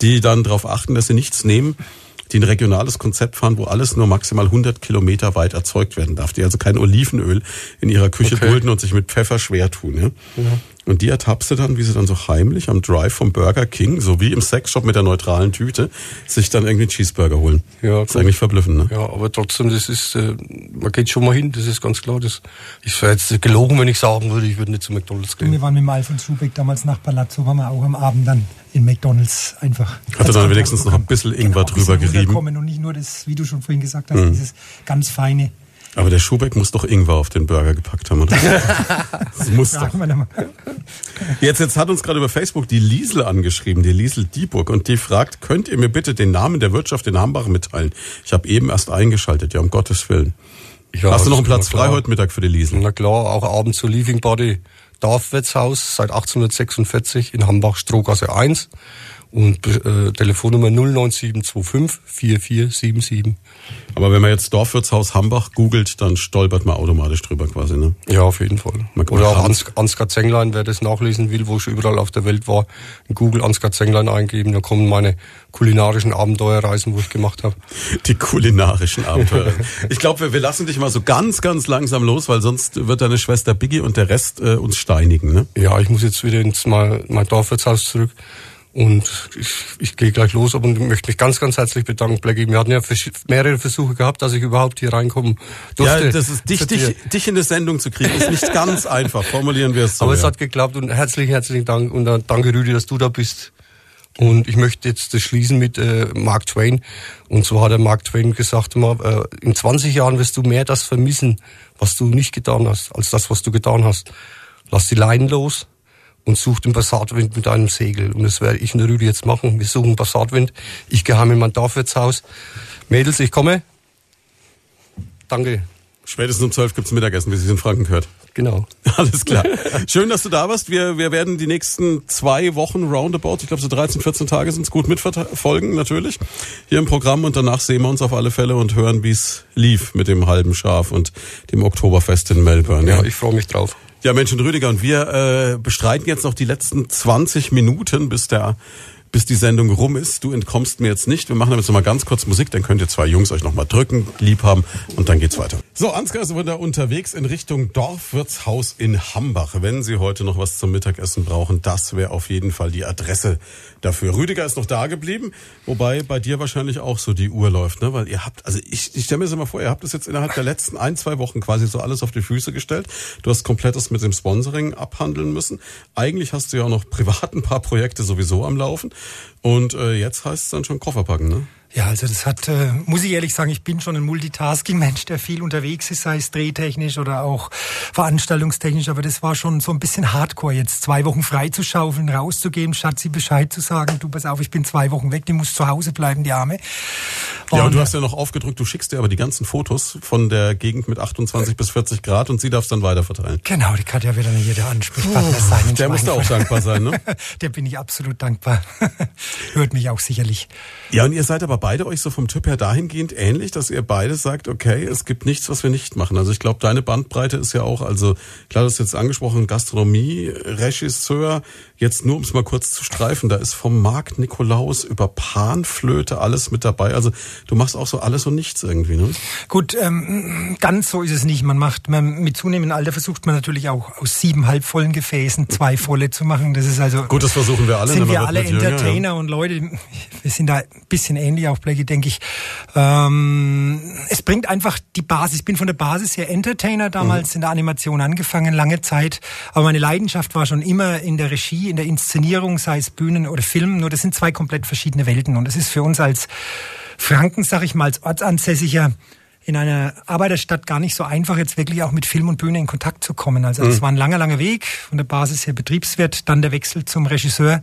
Die dann darauf achten, dass sie nichts nehmen, die ein regionales Konzept fahren, wo alles nur maximal hundert Kilometer weit erzeugt werden darf. Die also kein Olivenöl in ihrer Küche okay. dulden und sich mit Pfeffer schwer tun. Ne? Ja. Und die ertappst du dann, wie sie dann so heimlich am Drive vom Burger King, so wie im Sexshop mit der neutralen Tüte, sich dann irgendwie einen Cheeseburger holen. Ja, das ist eigentlich verblüffend, ne? Ja, aber trotzdem, das ist, äh, man geht schon mal hin, das ist ganz klar. Das ist jetzt gelogen, wenn ich sagen würde, ich würde nicht zu McDonald's gehen. Wir waren mit dem Alfons Schubeck damals nach Palazzo, waren wir auch am Abend dann in McDonald's einfach. Hat er dann wenigstens noch ein bisschen Ingwer genau, drüber gerieben. Und nicht nur das, wie du schon vorhin gesagt hast, mhm. dieses ganz feine. Aber der Schubeck muss doch Ingwer auf den Burger gepackt haben, oder? Das muss doch. Jetzt, jetzt hat uns gerade über Facebook die Liesel angeschrieben, die Liesel Dieburg, und die fragt, könnt ihr mir bitte den Namen der Wirtschaft in Hambach mitteilen? Ich habe eben erst eingeschaltet, ja, um Gottes Willen. Ja, hast du noch einen Platz frei heute Mittag für die Liesel? Na klar, auch abends zur Leaving Party. Dorfwirtshaus seit achtzehnhundertsechsundvierzig in Hambach-Strohgasse eins und äh, Telefonnummer null neun sieben zwei fünf vier vier sieben sieben. Aber wenn man jetzt Dorfwirtshaus Hambach googelt, dann stolpert man automatisch drüber quasi, ne? Ja, auf jeden Fall. Oder auch Ans- Ansgar Zenglein, wer das nachlesen will, wo ich überall auf der Welt war, in Google Ansgar Zenglein eingeben, da kommen meine kulinarischen Abenteuerreisen, wo ich gemacht habe. Die kulinarischen Abenteuer. Ich glaube, wir, wir lassen dich mal so ganz, ganz langsam los, weil sonst wird deine Schwester Biggie und der Rest äh, uns steinigen, ne? Ja, ich muss jetzt wieder ins mein, mein Dorfwirtshaus zurück. Und ich, ich gehe gleich los und möchte mich ganz, ganz herzlich bedanken, Blackie. Wir hatten ja vers- mehrere Versuche gehabt, dass ich überhaupt hier reinkommen durfte. Ja, das ist dich, dich, dich in die Sendung zu kriegen, ist nicht ganz einfach, formulieren wir es so. Aber ja. Es hat geklappt und herzlichen, herzlichen Dank. Und dann danke, Rüdi, dass du da bist. Und ich möchte jetzt das schließen mit äh, Mark Twain. Und so hat er Mark Twain gesagt, immer, äh, in zwanzig Jahren wirst du mehr das vermissen, was du nicht getan hast, als das, was du getan hast. Lass die Leinen los. Und such den Passatwind mit einem Segel. Und das werde ich und Rüdi jetzt machen. Wir suchen Passatwind. Ich gehe heim in mein Dorfwirtshaus. Mädels, ich komme. Danke. Spätestens um zwölf gibt's Mittagessen, wie Sie es in Franken hört. Genau. Alles klar. Schön, dass du da warst. Wir, wir werden die nächsten zwei Wochen roundabout, ich glaube so dreizehn, vierzehn Tage sind's, gut mitverfolgen, natürlich, hier im Programm. Und danach sehen wir uns auf alle Fälle und hören, wie es lief mit dem halben Schaf und dem Oktoberfest in Melbourne. Ja, ja. Ich freue mich drauf. Ja, Mensch und Rüdiger, und wir äh, bestreiten jetzt noch die letzten zwanzig Minuten, bis der, bis die Sendung rum ist. Du entkommst mir jetzt nicht. Wir machen jetzt nochmal ganz kurz Musik, dann könnt ihr zwei Jungs euch nochmal drücken, lieb haben und dann geht's weiter. So, Ansgar ist wieder unterwegs in Richtung Dorfwirtshaus in Hambach. Wenn Sie heute noch was zum Mittagessen brauchen, das wäre auf jeden Fall die Adresse dafür. Rüdiger ist noch da geblieben, wobei bei dir wahrscheinlich auch so die Uhr läuft, ne? Weil ihr habt, also ich, ich stelle mir das immer vor, ihr habt das jetzt innerhalb der letzten ein, zwei Wochen quasi so alles auf die Füße gestellt. Du hast komplettes mit dem Sponsoring abhandeln müssen. Eigentlich hast du ja auch noch privat ein paar Projekte sowieso am Laufen. Und äh, jetzt heißt es dann schon Koffer packen, ne? Ja, also das hat, äh, muss ich ehrlich sagen, ich bin schon ein Multitasking-Mensch, der viel unterwegs ist, sei es drehtechnisch oder auch veranstaltungstechnisch, aber das war schon so ein bisschen hardcore jetzt, zwei Wochen freizuschaufeln, rauszugeben, Schatzi Bescheid zu sagen, du pass auf, ich bin zwei Wochen weg, die muss zu Hause bleiben, die Arme. Und ja, und du hast ja noch aufgedrückt, du schickst dir aber die ganzen Fotos von der Gegend mit achtundzwanzig äh, bis vierzig Grad und sie darf es dann weiter verteilen. Genau, die Katja wird dann hier der Ansprechpartner sein. Oh, der muss da auch dankbar sein, ne? Der bin ich absolut dankbar. Hört mich auch sicherlich. Ja, und ihr seid aber beide euch so vom Typ her dahingehend ähnlich, dass ihr beide sagt, okay, es gibt nichts, was wir nicht machen. Also ich glaube, deine Bandbreite ist ja auch, also klar, du hast jetzt angesprochen, Gastronomie, Regisseur, jetzt nur um es mal kurz zu streifen, da ist vom Markt Nikolaus über Panflöte alles mit dabei. Also du machst auch so alles und nichts irgendwie, ne? Gut, ähm, ganz so ist es nicht. Man macht, man, mit zunehmendem Alter versucht man natürlich auch aus sieben halbvollen Gefäßen zwei volle zu machen. Das ist also... Gut, das versuchen wir alle. Sind wir alle Entertainer jünger, ja. Und Leute, wir sind da ein bisschen ähnlich auch, Blackie, denke ich. Ähm, es bringt einfach die Basis. Ich bin von der Basis her Entertainer damals, mhm. in der Animation angefangen, lange Zeit. Aber meine Leidenschaft war schon immer in der Regie, in der Inszenierung, sei es Bühnen oder Filmen. Nur das sind zwei komplett verschiedene Welten. Und das ist für uns als Franken, sag ich mal, als Ortsansässiger in einer Arbeiterstadt gar nicht so einfach, jetzt wirklich auch mit Film und Bühne in Kontakt zu kommen. Also das war ein langer, langer Weg, von der Basis her Betriebswirt, dann der Wechsel zum Regisseur.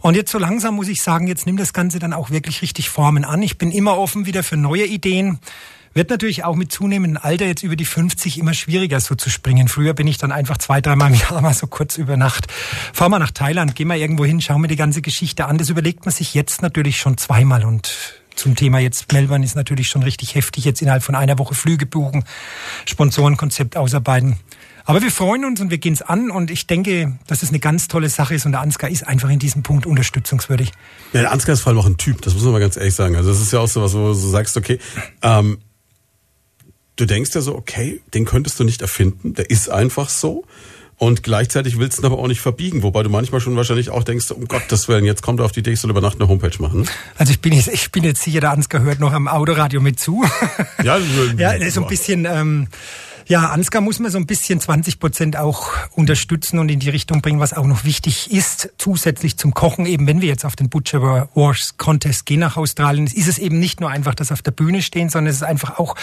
Und jetzt so langsam muss ich sagen, jetzt nimmt das Ganze dann auch wirklich richtig Formen an. Ich bin immer offen wieder für neue Ideen. Wird natürlich auch mit zunehmendem Alter jetzt über die fünfzig immer schwieriger so zu springen. Früher bin ich dann einfach zwei, dreimal im Jahr mal so kurz über Nacht. Fahr mal nach Thailand, geh mal irgendwo hin, schau mir die ganze Geschichte an. Das überlegt man sich jetzt natürlich schon zweimal. Und zum Thema jetzt Melbourne ist natürlich schon richtig heftig. Jetzt innerhalb von einer Woche Flüge buchen, Sponsorenkonzept ausarbeiten. Aber wir freuen uns und wir gehen es an und ich denke, dass es eine ganz tolle Sache ist und der Ansgar ist einfach in diesem Punkt unterstützungswürdig. Ja, der Ansgar ist vor allem auch ein Typ, das muss man mal ganz ehrlich sagen. Also das ist ja auch so was, wo du sagst, okay, ähm, du denkst ja so, okay, den könntest du nicht erfinden, der ist einfach so und gleichzeitig willst du ihn aber auch nicht verbiegen, wobei du manchmal schon wahrscheinlich auch denkst, um Gottes Willen, jetzt kommt er auf die Idee, ich soll über Nacht eine Homepage machen. Also ich bin jetzt, ich bin jetzt sicher, der Ansgar hört noch am Autoradio mit zu. Ja, ja so ein bisschen... Ähm, Ja, Ansgar muss man so ein bisschen zwanzig Prozent auch unterstützen und in die Richtung bringen, was auch noch wichtig ist, zusätzlich zum Kochen. Eben wenn wir jetzt auf den Butcher Wars Contest gehen nach Australien, ist es eben nicht nur einfach, dass auf der Bühne stehen, sondern es ist einfach auch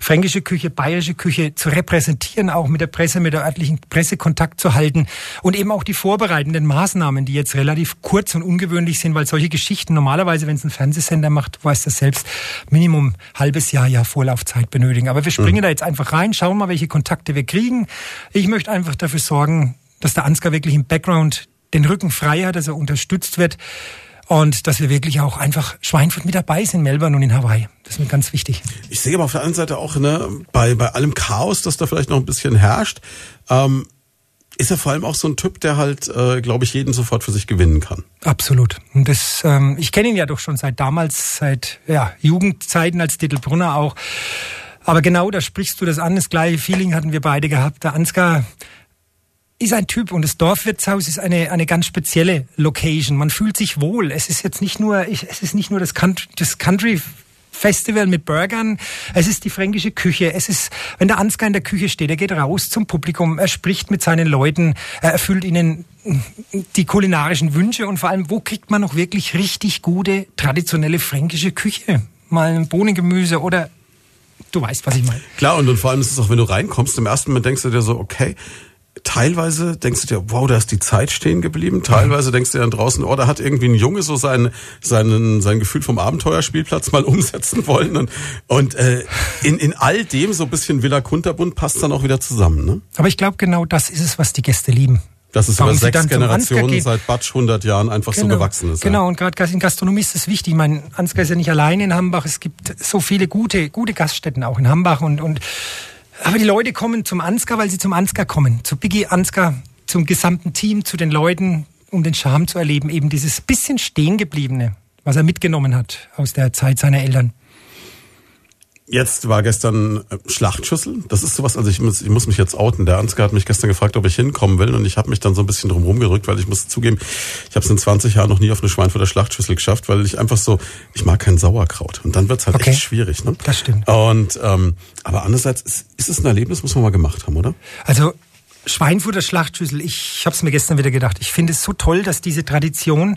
fränkische Küche, bayerische Küche zu repräsentieren, auch mit der Presse, mit der örtlichen Presse Kontakt zu halten und eben auch die vorbereitenden Maßnahmen, die jetzt relativ kurz und ungewöhnlich sind, weil solche Geschichten normalerweise, wenn es ein Fernsehsender macht, du weißt das selbst, Minimum halbes Jahr, Jahr Vorlaufzeit benötigen. Aber wir springen mhm. da jetzt einfach rein, schauen mal, welche Kontakte wir kriegen. Ich möchte einfach dafür sorgen, dass der Ansgar wirklich im Background den Rücken frei hat, dass er unterstützt wird und dass wir wirklich auch einfach Schweinfurt mit dabei sind in Melbourne und in Hawaii. Das ist mir ganz wichtig. Ich sehe aber auf der anderen Seite auch, ne, bei, bei allem Chaos, das da vielleicht noch ein bisschen herrscht, ähm, ist er vor allem auch so ein Typ, der halt, äh, glaube ich, jeden sofort für sich gewinnen kann. Absolut. Und das, ähm, ich kenne ihn ja doch schon seit damals, seit ja, Jugendzeiten als Dittelbrunner auch. Aber genau, da sprichst du das an. Das gleiche Feeling hatten wir beide gehabt. Der Ansgar ist ein Typ und das Dorfwirtshaus ist eine eine ganz spezielle Location. Man fühlt sich wohl. Es ist jetzt nicht nur es ist nicht nur das Country, das Country Festival mit Burgern. Es ist die fränkische Küche. Es ist, wenn der Ansgar in der Küche steht, er geht raus zum Publikum, er spricht mit seinen Leuten, er erfüllt ihnen die kulinarischen Wünsche und vor allem, wo kriegt man noch wirklich richtig gute traditionelle fränkische Küche? Mal ein Bohnengemüse oder du weißt, was ich meine. Klar, und, und vor allem ist es auch, wenn du reinkommst, im ersten Moment denkst du dir so, okay, teilweise denkst du dir, wow, da ist die Zeit stehen geblieben. Teilweise denkst du dir dann draußen, oh, da hat irgendwie ein Junge so sein, seinen, sein Gefühl vom Abenteuerspielplatz mal umsetzen wollen. Und, und äh, in, in all dem so ein bisschen Villa Kunterbunt passt dann auch wieder zusammen. Ne? Aber ich glaube, genau das ist es, was die Gäste lieben. Das ist über sechs Generationen seit Batsch hundert Jahren einfach genau, so gewachsen ist. Genau, ja. Und gerade in Gastronomie ist das wichtig. Ich meine, Ansgar ist ja nicht alleine in Hambach. Es gibt so viele gute, gute Gaststätten auch in Hambach. Und, und aber die Leute kommen zum Ansgar, weil sie zum Ansgar kommen. Zu Biggie, Ansgar, zum gesamten Team, zu den Leuten, um den Charme zu erleben. Eben dieses bisschen Stehengebliebene, was er mitgenommen hat aus der Zeit seiner Eltern. Jetzt war gestern Schlachtschüssel. Das ist sowas, also ich muss, ich muss mich jetzt outen. Der Ansgar hat mich gestern gefragt, ob ich hinkommen will und ich habe mich dann so ein bisschen drum rumgerückt, weil ich muss zugeben, ich habe es in zwanzig Jahren noch nie auf eine Schweinfurter Schlachtschüssel geschafft, weil ich einfach so, ich mag kein Sauerkraut und dann wird's halt okay. Echt schwierig. Ne? Das stimmt. Und ähm, aber andererseits ist, ist es ein Erlebnis, muss man mal gemacht haben, oder? Also Schweinfurter Schlachtschüssel, ich habe es mir gestern wieder gedacht. Ich finde es so toll, dass diese Tradition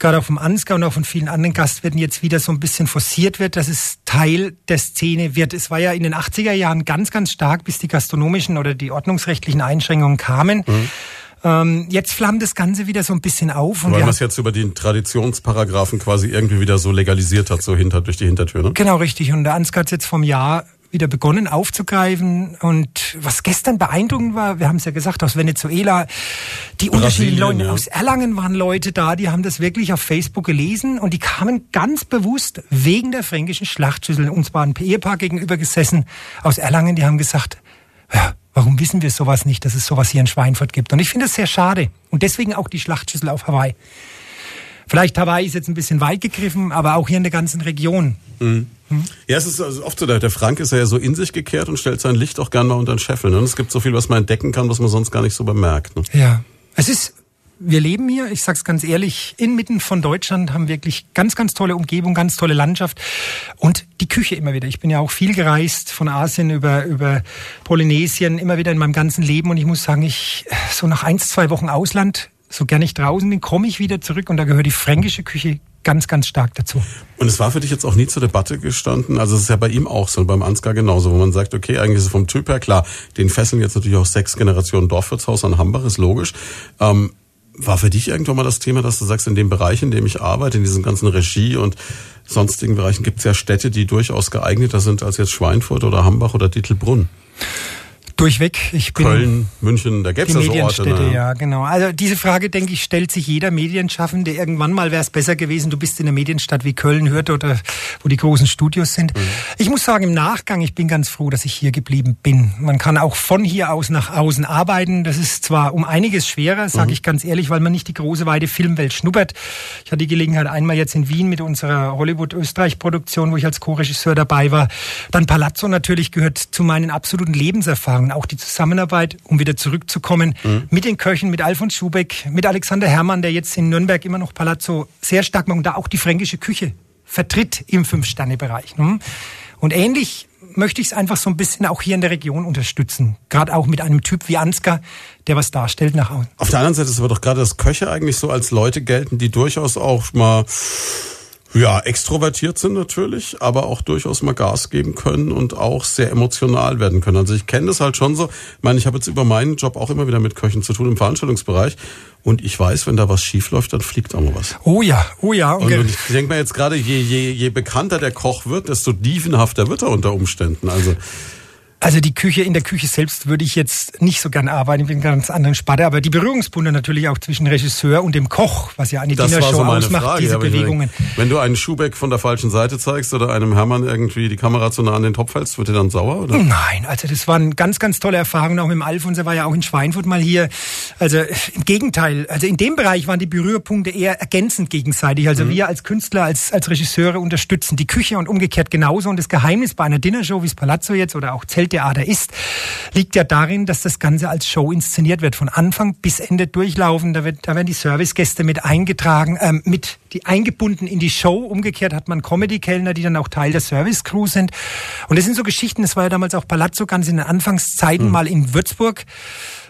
gerade auch vom Ansgar und auch von vielen anderen Gastwirten jetzt wieder so ein bisschen forciert wird, dass es Teil der Szene wird. Es war ja in den achtziger Jahren ganz, ganz stark, bis die gastronomischen oder die ordnungsrechtlichen Einschränkungen kamen. Mhm. Ähm, jetzt flammt das Ganze wieder so ein bisschen auf. Und weil man es jetzt über den Traditionsparagraphen quasi irgendwie wieder so legalisiert hat, so hinter durch die Hintertür. Ne? Genau, richtig. Und der Ansgar hat jetzt vom Jahr wieder begonnen aufzugreifen und was gestern beeindruckend war, wir haben es ja gesagt, aus Venezuela, die unterschiedlichen Leute, ja. Aus Erlangen waren Leute da, die haben das wirklich auf Facebook gelesen und die kamen ganz bewusst wegen der fränkischen Schlachtschüssel. Uns war ein Ehepaar gegenüber gesessen aus Erlangen, die haben gesagt, ja, warum wissen wir sowas nicht, dass es sowas hier in Schweinfurt gibt? Und ich finde das sehr schade und deswegen auch die Schlachtschüssel auf Hawaii. Vielleicht Hawaii ist jetzt ein bisschen weit gegriffen, aber auch hier in der ganzen Region. Mhm. Hm? Ja, es ist also oft so, der Frank ist ja so in sich gekehrt und stellt sein Licht auch gerne mal unter den Scheffel. Ne? Und es gibt so viel, was man entdecken kann, was man sonst gar nicht so bemerkt. Ne? Ja, es ist, wir leben hier, ich sag's ganz ehrlich, inmitten von Deutschland, haben wirklich ganz, ganz tolle Umgebung, ganz tolle Landschaft und die Küche immer wieder. Ich bin ja auch viel gereist von Asien über, über Polynesien, immer wieder in meinem ganzen Leben und ich muss sagen, ich, so nach eins, zwei Wochen Ausland, so gern ich draußen bin, komme ich wieder zurück und da gehört die fränkische Küche ganz, ganz stark dazu. Und es war für dich jetzt auch nie zur Debatte gestanden, also es ist ja bei ihm auch so und beim Ansgar genauso, wo man sagt, okay, eigentlich ist es vom Typ her klar, den fesseln jetzt natürlich auch sechs Generationen Dorfwirtshaus an Hambach, ist logisch, ähm, War für dich irgendwann mal das Thema, dass du sagst, in dem Bereich, in dem ich arbeite, in diesen ganzen Regie- und sonstigen Bereichen, gibt es ja Städte, die durchaus geeigneter sind als jetzt Schweinfurt oder Hambach oder Dittelbrunn? Durchweg. Ich bin Köln, München, da gäbe es ja so Orte. Ne? Ja, genau. Also diese Frage, denke ich, stellt sich jeder Medienschaffende. Irgendwann mal wäre es besser gewesen, du bist in einer Medienstadt wie Köln, Hürth oder wo die großen Studios sind. Mhm. Ich muss sagen, im Nachgang, ich bin ganz froh, dass ich hier geblieben bin. Man kann auch von hier aus nach außen arbeiten. Das ist zwar um einiges schwerer, sage mhm. ich ganz ehrlich, weil man nicht die große, weite Filmwelt schnuppert. Ich hatte die Gelegenheit einmal jetzt in Wien mit unserer Hollywood-Österreich-Produktion, wo ich als Co-Regisseur dabei war. Dann Palazzo natürlich gehört zu meinen absoluten Lebenserfahrungen. Auch die Zusammenarbeit, um wieder zurückzukommen, mhm. mit den Köchen, mit Alfons Schubeck, mit Alexander Herrmann, der jetzt in Nürnberg immer noch Palazzo sehr stark macht und da auch die fränkische Küche vertritt im Fünf-Sterne-Bereich. Und ähnlich möchte ich es einfach so ein bisschen auch hier in der Region unterstützen. Gerade auch mit einem Typ wie Ansgar, der was darstellt nach außen. Auf der anderen Seite ist aber doch gerade, dass Köche eigentlich so als Leute gelten, die durchaus auch mal... Ja, extrovertiert sind natürlich, aber auch durchaus mal Gas geben können und auch sehr emotional werden können. Also ich kenne das halt schon so. Ich meine, ich habe jetzt über meinen Job auch immer wieder mit Köchen zu tun im Veranstaltungsbereich. Und ich weiß, wenn da was schief läuft, dann fliegt auch mal was. Oh ja, oh ja. Okay. Und ich denke mir jetzt gerade, je, je, je bekannter der Koch wird, desto dievenhafter wird er unter Umständen. Also... Also die Küche, in der Küche selbst würde ich jetzt nicht so gern arbeiten, ich bin in einer ganz anderen Sparte, aber die Berührungspunkte natürlich auch zwischen Regisseur und dem Koch, was ja eine Dinnershow so ausmacht, Frage, diese Bewegungen. Gedacht, wenn du einen Schubeck von der falschen Seite zeigst oder einem Herrmann irgendwie die Kamera zu nah an den Topf hältst, wird er dann sauer? Oder? Nein, also das waren ganz, ganz tolle Erfahrungen, auch mit dem Alfons, er war ja auch in Schweinfurt mal hier. Also im Gegenteil, also in dem Bereich waren die Berührpunkte eher ergänzend gegenseitig, also mhm. wir als Künstler, als als Regisseure unterstützen die Küche und umgekehrt genauso. Und das Geheimnis bei einer Dinnershow, wie es Palazzo jetzt oder auch Zelt Theater ist, liegt ja darin, dass das Ganze als Show inszeniert wird, von Anfang bis Ende durchlaufen, da, wird, da werden die Servicegäste mit eingetragen, ähm, mit die eingebunden in die Show, umgekehrt hat man Comedy-Kellner, die dann auch Teil der Service-Crew sind und das sind so Geschichten, das war ja damals auch Palazzo ganz in den Anfangszeiten mhm. mal in Würzburg,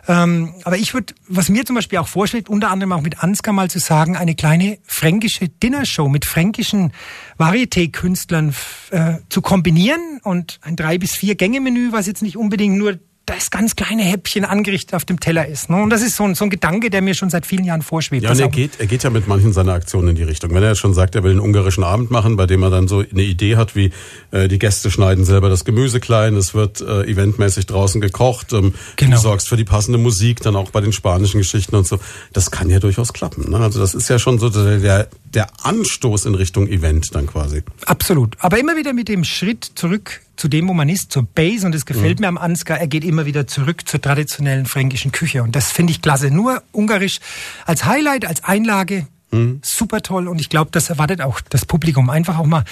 ähm, aber ich würde, was mir zum Beispiel auch vorschlägt, unter anderem auch mit Ansgar mal zu sagen, eine kleine fränkische Dinnershow mit fränkischen Varieté-Künstlern äh, zu kombinieren und ein drei- bis vier Gänge-Menü, was jetzt nicht unbedingt nur das ganz kleine Häppchen angerichtet auf dem Teller ist. Ne? Und das ist so ein, so ein Gedanke, der mir schon seit vielen Jahren vorschwebt. Ja, und er geht, er geht ja mit manchen seiner Aktionen in die Richtung. Wenn er jetzt schon sagt, er will einen ungarischen Abend machen, bei dem er dann so eine Idee hat, wie äh, die Gäste schneiden selber das Gemüse klein, es wird äh, eventmäßig draußen gekocht, ähm, genau. Du sorgst für die passende Musik, dann auch bei den spanischen Geschichten und so. Das kann ja durchaus klappen. Ne? Also das ist ja schon so der, der Anstoß in Richtung Event dann quasi. Absolut. Aber immer wieder mit dem Schritt zurück zu dem, wo man ist, zur Base. Und das gefällt mhm. mir am Ansgar. Er geht immer wieder zurück zur traditionellen fränkischen Küche. Und das finde ich klasse. Nur Ungarisch als Highlight, als Einlage. Mhm. Super toll. Und ich glaube, das erwartet auch das Publikum. Einfach auch mal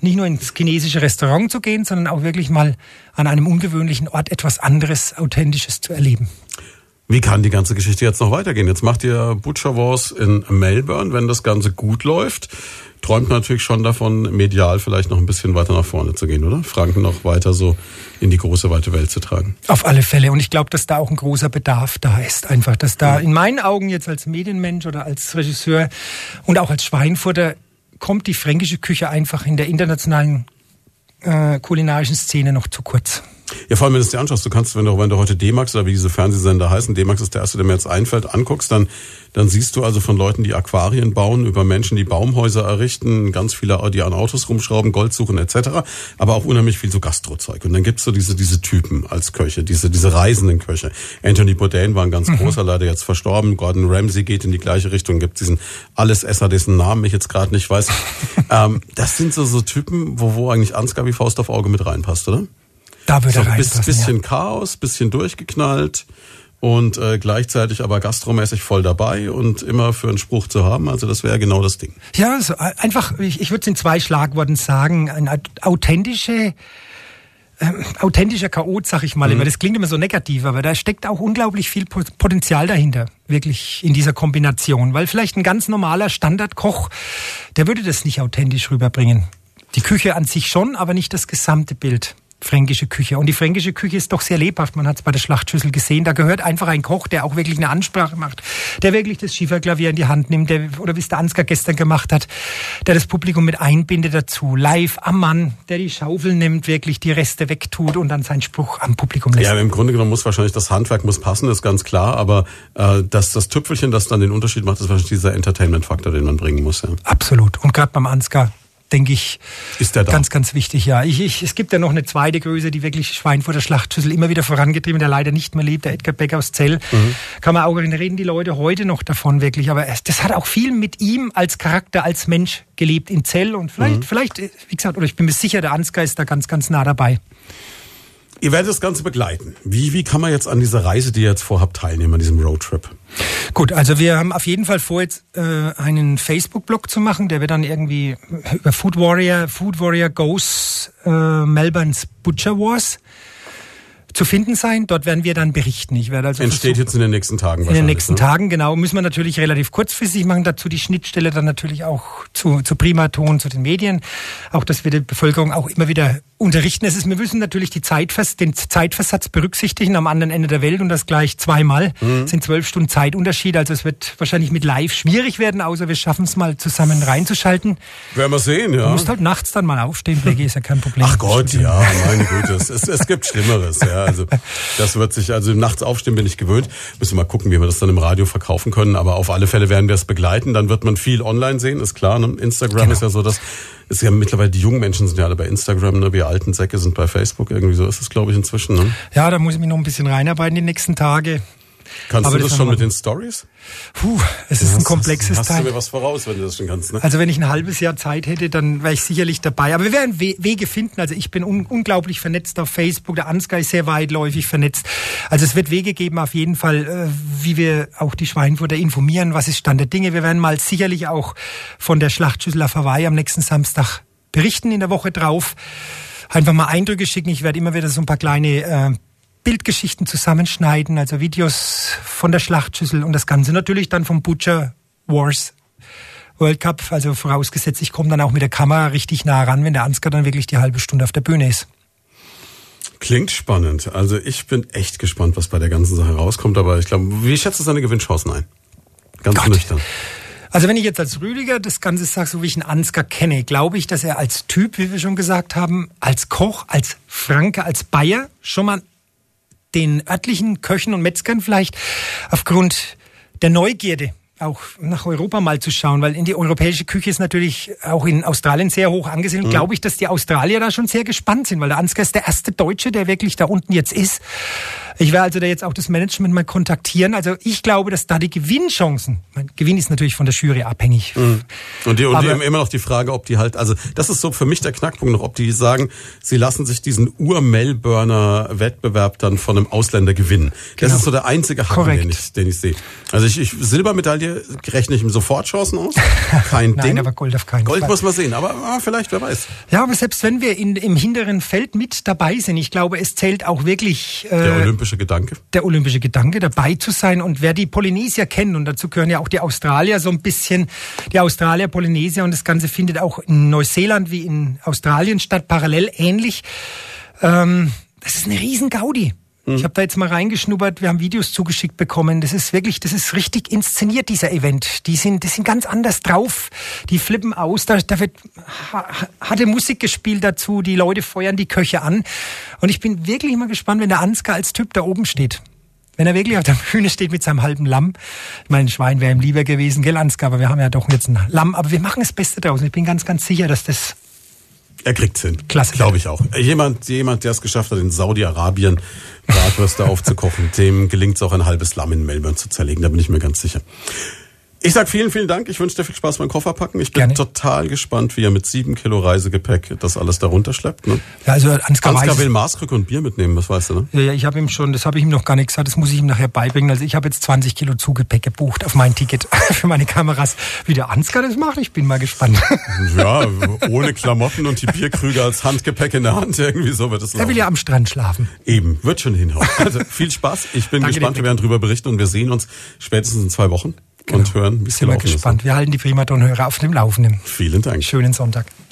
nicht nur ins chinesische Restaurant zu gehen, sondern auch wirklich mal an einem ungewöhnlichen Ort etwas anderes, Authentisches zu erleben. Wie kann die ganze Geschichte jetzt noch weitergehen? Jetzt macht ihr Butcher Wars in Melbourne. Wenn das Ganze gut läuft, träumt natürlich schon davon, medial vielleicht noch ein bisschen weiter nach vorne zu gehen, oder? Franken noch weiter so in die große, weite Welt zu tragen. Auf alle Fälle. Und ich glaube, dass da auch ein großer Bedarf da ist. Einfach, dass da in meinen Augen jetzt als Medienmensch oder als Regisseur und auch als Schweinfurter kommt die fränkische Küche einfach in der internationalen äh, kulinarischen Szene noch zu kurz. Ja, vor allem, wenn du es dir anschaust, du kannst, wenn du, wenn du heute D-Max oder wie diese Fernsehsender heißen, D-Max ist der erste, der mir jetzt einfällt, anguckst, dann, dann siehst du also von Leuten, die Aquarien bauen, über Menschen, die Baumhäuser errichten, ganz viele, die an Autos rumschrauben, Gold suchen et cetera, aber auch unheimlich viel so Gastrozeug. Und dann gibt's so diese, diese Typen als Köche, diese, diese reisenden Köche. Anthony Bourdain war ein ganz mhm. großer, leider jetzt verstorben. Gordon Ramsay geht in die gleiche Richtung, gibt diesen Allesesser, dessen Namen ich jetzt gerade nicht weiß. ähm, das sind so, so Typen, wo, wo eigentlich Ansgar wie Faust auf Auge mit reinpasst, oder? Da wird so ein bisschen ja. Chaos, bisschen durchgeknallt und äh, gleichzeitig aber gastromäßig voll dabei und immer für einen Spruch zu haben. Also das wäre genau das Ding. Ja, also einfach, ich, ich würde es in zwei Schlagworten sagen, eine authentische... Ähm, authentischer Chaot, sag ich mal mhm. immer. Das klingt immer so negativ, aber da steckt auch unglaublich viel Potenzial dahinter, wirklich in dieser Kombination. Weil vielleicht ein ganz normaler Standardkoch, der würde das nicht authentisch rüberbringen. Die Küche an sich schon, aber nicht das gesamte Bild. fränkische Küche. Und die fränkische Küche ist doch sehr lebhaft. Man hat es bei der Schlachtschüssel gesehen. Da gehört einfach ein Koch, der auch wirklich eine Ansprache macht, der wirklich das Schieferklavier in die Hand nimmt, der, oder wie es der Ansgar gestern gemacht hat, der das Publikum mit einbindet dazu. Live am Mann, der die Schaufel nimmt, wirklich die Reste wegtut und dann seinen Spruch am Publikum lässt. Ja, im Grunde genommen muss wahrscheinlich das Handwerk muss passen, das ist ganz klar. Aber äh, das, das Tüpfelchen, das dann den Unterschied macht, ist wahrscheinlich dieser Entertainment-Faktor, den man bringen muss. Ja. Absolut. Und gerade beim Ansgar, denke ich, ist der da. Ganz, ganz wichtig, ja. Ich, ich, es gibt ja noch eine zweite Größe, die wirklich Schweinfurter Schlachtschüssel immer wieder vorangetrieben, der leider nicht mehr lebt, der Edgar Beck aus Zell. Mhm. Kann man auch reden, reden die Leute heute noch davon wirklich, aber es, das hat auch viel mit ihm als Charakter, als Mensch gelebt in Zell und vielleicht, mhm. vielleicht, wie gesagt, oder ich bin mir sicher, der Ansgar ist da ganz, ganz nah dabei. Ihr werdet das Ganze begleiten. Wie, wie kann man jetzt an dieser Reise, die ihr jetzt vorhabt, teilnehmen, an diesem Roadtrip? Gut, also wir haben auf jeden Fall vor, jetzt äh, einen Facebook-Blog zu machen, der wird dann irgendwie über Food Warrior, Food Warrior Goes äh, Melbourne's Butcher Wars zu finden sein. Dort werden wir dann berichten. Ich werde also Entsteht versuchen, jetzt in den nächsten Tagen wahrscheinlich. In den nächsten ne? Tagen, genau. Müssen wir natürlich relativ kurzfristig machen. Dazu die Schnittstelle dann natürlich auch zu, zu Primaton, zu den Medien. Auch, dass wir die Bevölkerung auch immer wieder unterrichten. Es ist, wir müssen natürlich die Zeitvers, den Zeitversatz berücksichtigen am anderen Ende der Welt und das gleich zweimal. Mhm. Das sind zwölf Stunden Zeitunterschied. Also es wird wahrscheinlich mit live schwierig werden, außer wir schaffen es mal zusammen reinzuschalten. Werden wir sehen, ja. Du musst halt nachts dann mal aufstehen, Blackie, ist ja kein Problem. Ach Gott, ja, meine Güte. Es, es gibt Schlimmeres, ja. Also das wird sich, also nachts aufstehen bin ich gewöhnt. Müssen wir mal gucken, wie wir das dann im Radio verkaufen können. Aber auf alle Fälle werden wir es begleiten. Dann wird man viel online sehen, ist klar. Ne? Instagram genau. ist ja so, dass es ja mittlerweile die jungen Menschen sind ja alle bei Instagram, ne? Wir alten Säcke sind bei Facebook. Irgendwie so ist es, glaube ich, inzwischen. Ne? Ja, da muss ich mich noch ein bisschen reinarbeiten die nächsten Tage. Kannst aber du das, das schon mit den Stories? Puh, es ist ja, ein komplexes hast, hast Teil. Hast du mir was voraus, wenn du das schon kannst? Ne? Also wenn ich ein halbes Jahr Zeit hätte, dann wäre ich sicherlich dabei. Aber wir werden We- Wege finden. Also ich bin un- unglaublich vernetzt auf Facebook. Der Ansgar ist sehr weitläufig vernetzt. Also es wird Wege geben auf jeden Fall, äh, wie wir auch die Schweinfurter informieren. Was ist Stand der Dinge? Wir werden mal sicherlich auch von der Schlachtschüssel auf Hawaii am nächsten Samstag berichten in der Woche drauf. Einfach mal Eindrücke schicken. Ich werde immer wieder so ein paar kleine äh, Bildgeschichten zusammenschneiden, also Videos von der Schlachtschüssel und das Ganze natürlich dann vom Butcher Wars World Cup, also vorausgesetzt, ich komme dann auch mit der Kamera richtig nah ran, wenn der Ansgar dann wirklich die halbe Stunde auf der Bühne ist. Klingt spannend. Also ich bin echt gespannt, was bei der ganzen Sache rauskommt, aber ich glaube, wie schätzt du seine Gewinnchancen ein? Ganz nüchtern. Also wenn ich jetzt als Rüdiger das Ganze sage, so wie ich einen Ansgar kenne, glaube ich, dass er als Typ, wie wir schon gesagt haben, als Koch, als Franke, als Bayer schon mal den örtlichen Köchen und Metzgern vielleicht aufgrund der Neugierde auch nach Europa mal zu schauen, weil in die europäische Küche ist natürlich auch in Australien sehr hoch angesiedelt. Mhm. Glaube ich, dass die Australier da schon sehr gespannt sind, weil der Ansgar ist der erste Deutsche, der wirklich da unten jetzt ist. Ich werde also da jetzt auch das Management mal kontaktieren. Also ich glaube, dass da die Gewinnchancen, mein Gewinn ist natürlich von der Jury abhängig. Mhm. Und die, und die haben immer noch die Frage, ob die halt, also das ist so für mich der Knackpunkt noch, ob die sagen, sie lassen sich diesen Ur-Melburner Wettbewerb dann von einem Ausländer gewinnen. Genau. Das ist so der einzige Haken, den ich, den ich sehe. Also ich, ich Silbermedaille rechne ich ihm sofort Chancen aus. Kein Nein, Ding. Aber Gold auf keinen Fall. Gold muss man sehen, aber ah, vielleicht, wer weiß. Ja, aber selbst wenn wir in, im hinteren Feld mit dabei sind, ich glaube, es zählt auch wirklich äh, der Olympische Gedanke. Der olympische Gedanke, dabei zu sein. Und wer die Polynesier kennt, und dazu gehören ja auch die Australier so ein bisschen, die Australier, Polynesier, und das Ganze findet auch in Neuseeland wie in Australien statt, parallel ähnlich. Ähm, das ist eine riesen Gaudi. Mhm. Ich habe da jetzt mal reingeschnuppert, wir haben Videos zugeschickt bekommen. Das ist wirklich, das ist richtig inszeniert, dieser Event. Die sind, die sind ganz anders drauf. Die flippen aus, da, da wird harte Musik gespielt dazu, die Leute feuern die Köche an. Und ich bin wirklich mal gespannt, wenn der Ansgar als Typ da oben steht. Wenn er wirklich auf der Bühne steht mit seinem halben Lamm. Ich meine, ein Schwein wäre ihm lieber gewesen, gell, Ansgar, aber wir haben ja doch jetzt ein Lamm. Aber wir machen das Beste draus. Ich bin ganz, ganz sicher, dass das... Er kriegt's hin. Klasse. Glaube ich auch. Jemand, jemand, der es geschafft hat, in Saudi-Arabien Bratwürste aufzukochen, dem gelingt's auch, ein halbes Lamm in Melbourne zu zerlegen. Da bin ich mir ganz sicher. Ich sag vielen, vielen Dank. Ich wünsche dir viel Spaß beim Kofferpacken. Ich bin Gerne. total gespannt, wie er mit sieben Kilo Reisegepäck das alles da runterschleppt. Ne? Ja, also Ansgar, Ansgar will Maßkrücke und Bier mitnehmen, das weißt du, ne? Ja, ja, ich habe ihm schon, das habe ich ihm noch gar nicht gesagt, das muss ich ihm nachher beibringen. Also ich habe jetzt zwanzig Kilo Zugepäck gebucht auf mein Ticket für meine Kameras. Wie der Ansgar das macht, ich bin mal gespannt. Ja, ohne Klamotten und die Bierkrüge als Handgepäck in der Hand, irgendwie so wird es laufen. Er will ja am Strand schlafen. Eben, wird schon hinhauen. Also viel Spaß, ich bin Danke gespannt, wir werden drüber berichten und wir sehen uns spätestens in zwei Wochen. Genau. Und hören, wie es gelaufen ist. Sind wir gespannt. Wir halten die Primaton-Hörer auf dem Laufenden. Vielen Dank. Schönen Sonntag.